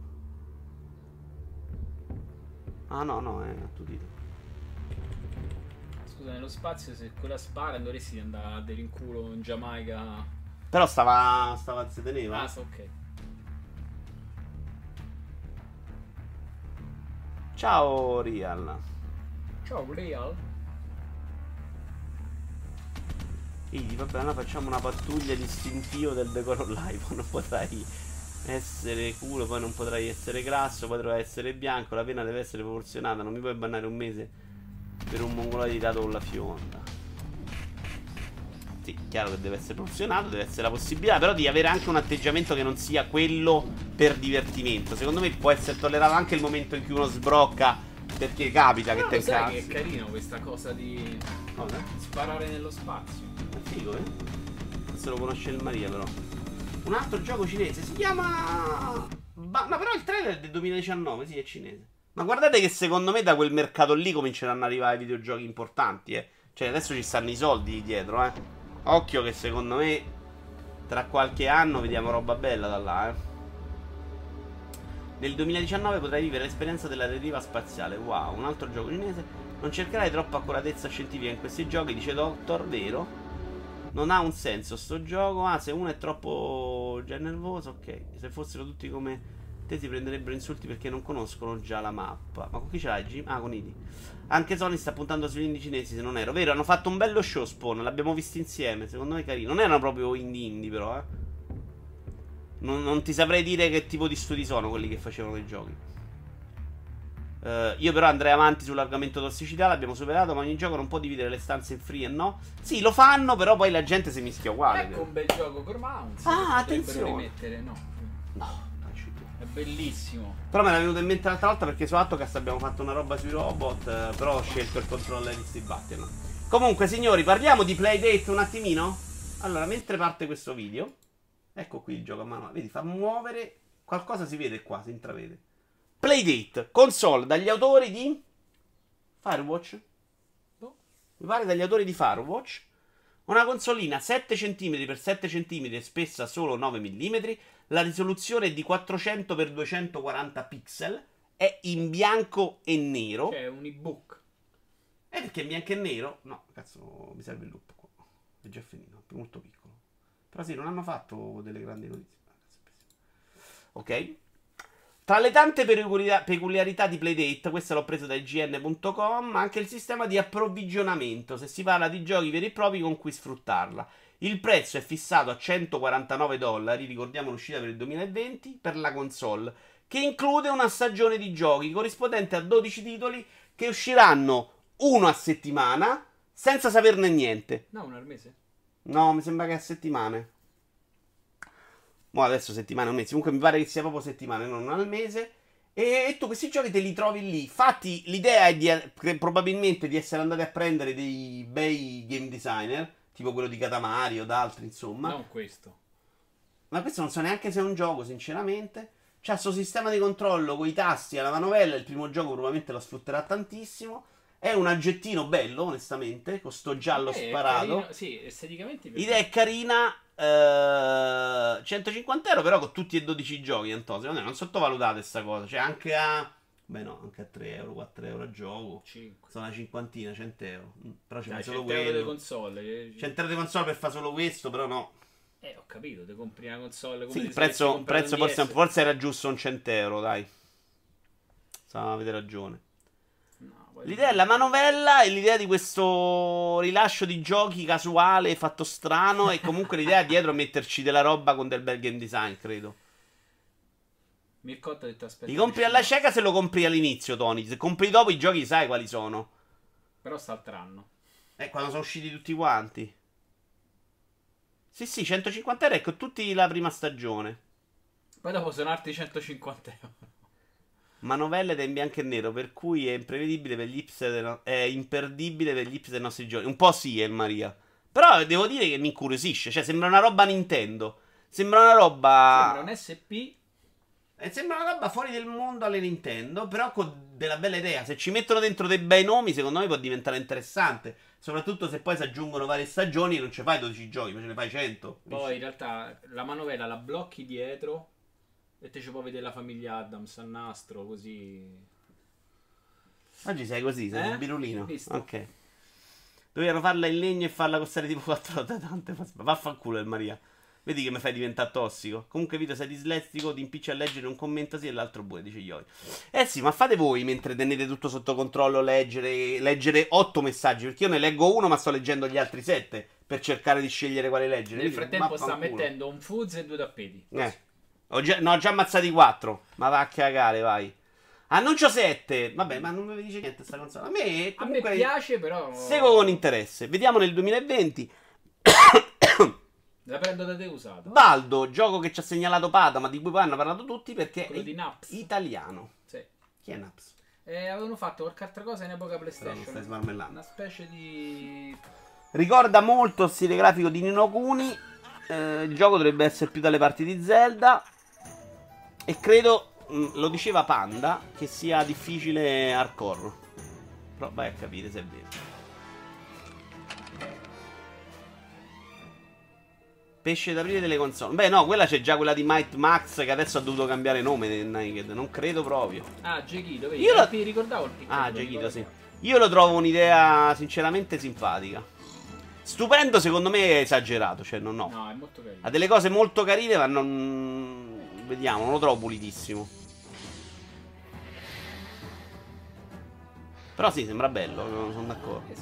Ah no, è attutito. Scusa, nello spazio se quella spara dovresti andare a dell'inculo in Giamaica. Però stava si teneva. Ah, ok. Ciao Real. Vabbè, allora facciamo una pattuglia distintivo del decoro live. Non potrai essere culo, poi non potrai essere grasso, poi dovrai essere bianco. La pena deve essere proporzionata. Non mi puoi bannare un mese per un mongolo di dato con la fionda. Sì, chiaro che deve essere professionato, deve essere la possibilità però di avere anche un atteggiamento che non sia quello per divertimento. Secondo me può essere tollerato anche il momento in cui uno sbrocca, perché capita che te incazzi. Che è carino questa cosa di sparare nello spazio. È figo, eh? Se lo conosce il Maria però. Un altro gioco cinese, si chiama... no, però il trailer è del 2019, sì, è cinese. Ma guardate che secondo me da quel mercato lì cominceranno ad arrivare videogiochi importanti, eh. Cioè adesso ci stanno i soldi dietro, eh. Occhio che secondo me tra qualche anno vediamo roba bella da là, eh. Nel 2019 potrai vivere l'esperienza della deriva spaziale. Wow, un altro gioco cinese. Non cercherai troppa accuratezza scientifica in questi giochi, dice Doctor, vero? Non ha un senso sto gioco. Ah, se uno è troppo già nervoso, ok. Se fossero tutti come te si prenderebbero insulti perché non conoscono già la mappa. Ma con chi ce l'hai, Jim? Ah, con Idi. Anche Sony sta puntando sugli indie cinesi, se non ero. Vero, hanno fatto un bello show Spawn, l'abbiamo visto insieme. Secondo me è carino. Non erano proprio indie però, eh. Non ti saprei dire che tipo di studi sono quelli che facevano i giochi. Io però andrei avanti sull'argomento tossicità, l'abbiamo superato, ma ogni gioco non può dividere le stanze in free e no? Sì, lo fanno, però poi la gente si mischia uguale. Ecco un bel gioco per Mounts. Ah, attenzione. Rimettere, no. No. Bellissimo. Però me l'ha venuto in mente l'altra volta perché su Autocast abbiamo fatto una roba sui robot. Però ho scelto il controller di Batman. Comunque signori, parliamo di Playdate un attimino. Allora, mentre parte questo video, ecco qui il gioco a mano. Vedi, fa muovere. Qualcosa si vede qua, si intravede. Playdate, console dagli autori di Firewatch, no. Mi pare dagli autori di Firewatch. Una consolina 7 cm x 7 cm e spessa solo 9 mm. La risoluzione è di 400 x 240 pixel. È in bianco e nero. Cioè, un ebook. E perché in bianco e nero? No, cazzo, mi serve il loop qua. È già finito, è molto piccolo. Però sì, non hanno fatto delle grandi notizie. Ok. Tra le tante peculiarità di Playdate, questa l'ho presa da IGN.com, anche il sistema di approvvigionamento, se si parla di giochi veri e propri con cui sfruttarla. Il prezzo è fissato a $149, ricordiamo l'uscita per il 2020, per la console, che include una stagione di giochi corrispondente a 12 titoli che usciranno uno a settimana senza saperne niente. No, uno al mese? No, mi sembra che a settimane. Mo adesso settimane o mesi, comunque mi pare che sia proprio settimane, non al mese. E tu questi giochi te li trovi lì. Infatti l'idea è probabilmente di essere andati a prendere dei bei game designer, tipo quello di Katamari o da altri, insomma. Non questo. Ma questo non so neanche se è un gioco, sinceramente. C'ha questo sistema di controllo con i tasti alla manovella, il primo gioco probabilmente lo sfrutterà tantissimo. È un aggettino bello, onestamente, con sto giallo sparato. Carino. Sì, esteticamente. L'idea è carina. €150 però con tutti e 12 giochi, Antonio. Secondo me non sottovalutate sta cosa. Cioè anche a... beh no, anche a €3, €4 a gioco. 5. Sono una cinquantina, €100. Però c'è solo quello. €100 delle console. €100 di console per fare solo questo, però no. Ho capito, te compri una console. Come sì, il prezzo forse era giusto un €100, dai. Avete ragione. L'idea è la manovella e l'idea di questo rilascio di giochi casuale fatto strano. E comunque l'idea dietro è metterci della roba con del bel game design, credo. Mircotta ha detto aspetta. Li compri alla cieca se lo compri all'inizio, Tony. Se compri dopo i giochi sai quali sono. Però salteranno. Quando sono usciti tutti quanti. Sì, sì, €150, ecco, tutti la prima stagione. Poi dopo sono altri €150. Manovella ed è in bianco e nero, per cui è imprevedibile per gli hipster, è imperdibile per gli hipster dei nostri giorni. Un po' sì, è il Maria. Però devo dire che mi incuriosisce. Cioè, sembra una roba Nintendo. Sembra una roba. Sembra un SP. Sembra una roba fuori del mondo alle Nintendo. Però con della bella idea. Se ci mettono dentro dei bei nomi, secondo me può diventare interessante. Soprattutto se poi si aggiungono varie stagioni e non ce fai 12 giochi, ma ce ne fai 100. Poi in realtà la manovella la blocchi dietro. E te ci puoi vedere la famiglia Adams al nastro, così. Oggi sei così, sei un birulino. Ok. Dovevano farla in legno e farla costare tipo 4 volte tante. Vaffanculo il Maria. Vedi che mi fai diventare tossico. Comunque Vito, sei dislessico, ti impicci a leggere un commento sì e l'altro pure, dice Ioi. Sì, ma fate voi mentre tenete tutto sotto controllo, leggere 8 messaggi. Perché io ne leggo uno ma sto leggendo gli altri 7 per cercare di scegliere quale leggere. Nel frattempo sta mettendo un fuzz e 2 tappeti. Ho già ammazzato 4. Ma va a cagare, vai. Annuncio 7. Vabbè, ma non mi dice niente sta console. A me comunque a me piace, però seguo con interesse. Vediamo nel 2020. La prendo da te usata. Baldo, gioco che ci ha segnalato Pata, ma di cui poi hanno parlato tutti perché quello è di Naps. Italiano. Sì. Chi è Naps? Avevano fatto qualche altra cosa in epoca PlayStation. Stai smarmellando. Una specie di... Ricorda molto il stile grafico di Ni no Kuni. Il gioco dovrebbe essere più dalle parti di Zelda. E credo, lo diceva Panda, che sia difficile hardcore. Però vai a capire se è vero. Pesce d'aprile delle console. Beh no, quella c'è già, quella di Might Max, che adesso ha dovuto cambiare nome. Naked. Non credo proprio. Ah, Gekito, vedi? Io lo... ti ricordavo il piccolo. Ah, Gekito, sì. Io lo trovo un'idea sinceramente simpatica. Stupendo secondo me è esagerato, cioè non ho. No, è molto carino. Ha delle cose molto carine, ma non... Vediamo, non lo trovo pulitissimo. Però sì, sembra bello, sono d'accordo.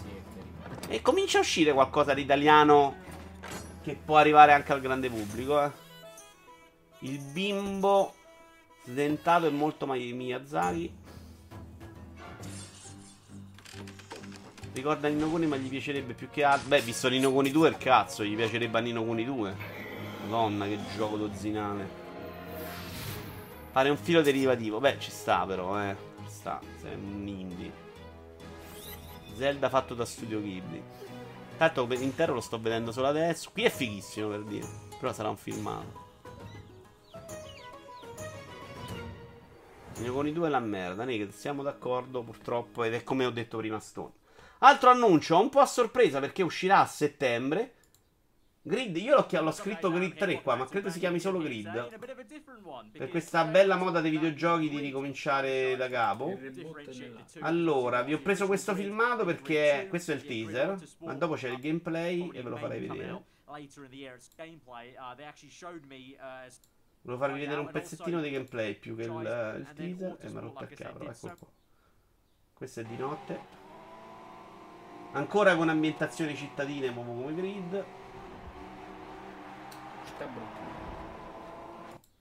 E comincia a uscire qualcosa di italiano... che può arrivare anche al grande pubblico, eh. Il bimbo sdentato è molto Miyazaki. Ricorda Ni no Kuni, ma gli piacerebbe più che altro. Beh, visto Ni no Kuni 2, il cazzo, gli piacerebbe a Ni no Kuni 2. Madonna, che gioco dozzinale. Pare un filo derivativo. Beh, ci sta però, eh. Ci sta, sei un indie. Zelda fatto da Studio Ghibli. Tanto intero lo sto vedendo solo adesso. Qui è fighissimo, per dire. Però sarà un filmato. Ni no Kuni 2 è la merda, Naked. Siamo d'accordo, purtroppo. Ed è come ho detto prima, Stone. Altro annuncio, un po' a sorpresa, perché uscirà a settembre. Grid, io l'ho scritto Grid 3 qua, ma credo si chiami solo Grid. Per questa bella moda dei videogiochi di ricominciare da capo. Allora, vi ho preso questo filmato perché questo è il teaser, ma dopo c'è il gameplay e ve lo farei vedere. Volevo farvi vedere un pezzettino di gameplay più che il teaser e mi ha rotto il cavolo, eccolo qua. Questo è di notte. Ancora con ambientazioni cittadine, proprio come Grid.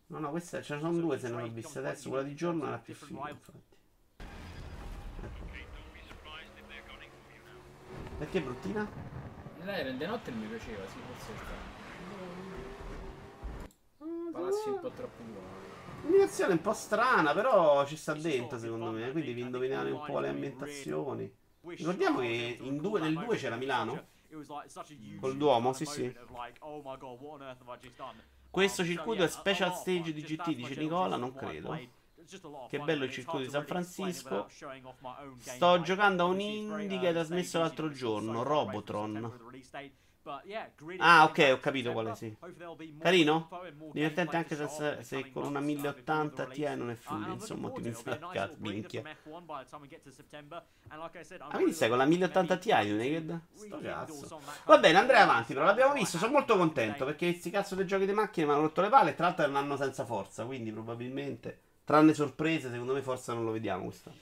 No, no, questa ce ne sono due se non l'ho vista adesso. Quella di giorno è la più figa, infatti. Perché è bruttina? Lei era di notte e mi piaceva, sì, forse sta. Palazzi un po' troppo buoni. Ambientazione un po' strana, però ci sta dentro secondo me. Quindi vi indovinate un po' le ambientazioni. Ricordiamo che in due, nel 2 c'era Milano. Col Duomo, sì sì. Questo circuito è special stage di GT, dice Nicola, non credo. Che bello il circuito di San Francisco. Sto giocando a un indie che hai trasmesso l'altro giorno, Robotron. Ah ok, ho capito quale, sì. Carino? Divertente anche se con una 1080 Ti non è figo, insomma ti pensi la cazzo, minchia. Ah, quindi stai con la 1080 Ti Naked? Sto cazzo. Va bene, andrei avanti però, l'abbiamo visto, sono molto contento perché questi cazzo dei giochi di macchine mi hanno rotto le palle, tra l'altro è un anno senza forza, quindi probabilmente, tranne sorprese, secondo me forza non lo vediamo quest'anno.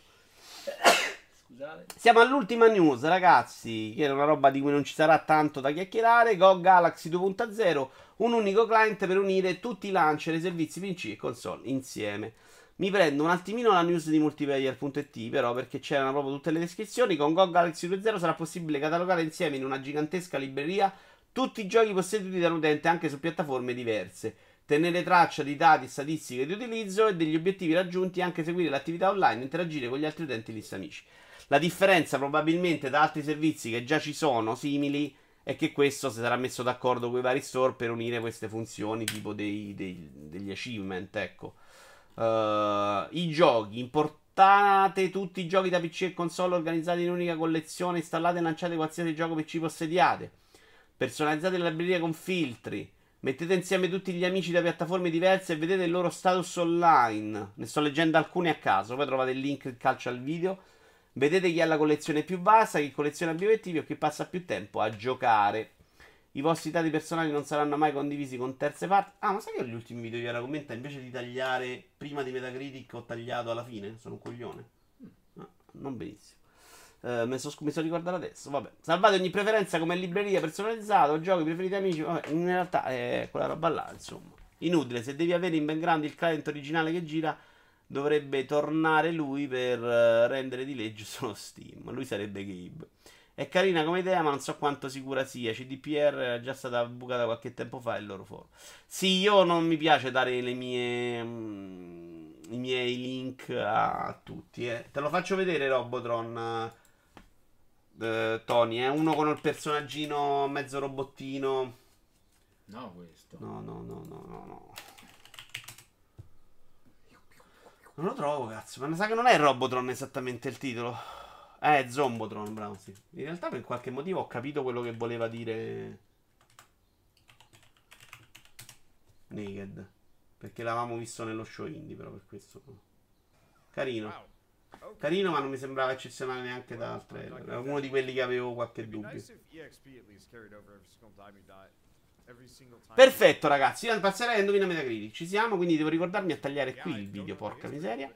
Siamo all'ultima news, ragazzi, che era una roba di cui non ci sarà tanto da chiacchierare. Go Galaxy 2.0, un unico client per unire tutti i launcher e i servizi PC e console insieme. Mi prendo un attimino la news di Multiplayer.it però, perché c'erano proprio tutte le descrizioni. Con Go Galaxy 2.0 sarà possibile catalogare insieme in una gigantesca libreria tutti i giochi posseduti dall'utente anche su piattaforme diverse, tenere traccia di dati e statistiche di utilizzo e degli obiettivi raggiunti, anche seguire l'attività online, interagire con gli altri utenti e gli amici. La differenza probabilmente da altri servizi che già ci sono simili è che questo si sarà messo d'accordo con i vari store per unire queste funzioni tipo degli achievement, ecco. I giochi, importate tutti i giochi da PC e console organizzati in un'unica collezione, installate e lanciate qualsiasi gioco PC possediate, personalizzate la libreria con filtri, mettete insieme tutti gli amici da piattaforme diverse e vedete il loro status online. Ne sto leggendo alcuni a caso, poi trovate il link in calcio al video. Vedete chi ha la collezione più bassa, chi colleziona più obiettivi o chi passa più tempo a giocare. I vostri dati personali non saranno mai condivisi con terze parti. Ah, ma sai che negli ultimi video Iovara commenta, invece di tagliare prima di Metacritic ho tagliato alla fine? Sono un coglione. No, non benissimo. Mi sono ricordato adesso, vabbè. Salvate ogni preferenza come libreria personalizzata o giochi preferiti amici. Vabbè, in realtà è quella roba là, insomma. Inutile, se devi avere in background il client originale che gira, dovrebbe tornare lui per rendere di legge solo Steam. Lui sarebbe Gabe. È carina come idea, ma non so quanto sicura sia. CDPR è già stata bucata qualche tempo fa e loro fuori. Sì, io non mi piace dare le mie i miei link a tutti, eh. Te lo faccio vedere Robotron, Tony, è uno con il personaggino mezzo robottino. No, questo. No. Non lo trovo, cazzo. Ma mi sa che non è Robotron esattamente il titolo. Zombotron, bravo, sì. In realtà per qualche motivo ho capito quello che voleva dire Naked, perché l'avevamo visto nello show indie, però per questo. Carino. Carino, ma non mi sembrava eccezionale neanche da altre. Era uno di quelli che avevo qualche dubbio. Perfetto ragazzi, io passerei a Indovina Metacritic. Ci siamo, quindi devo ricordarmi a tagliare qui il video, porca miseria.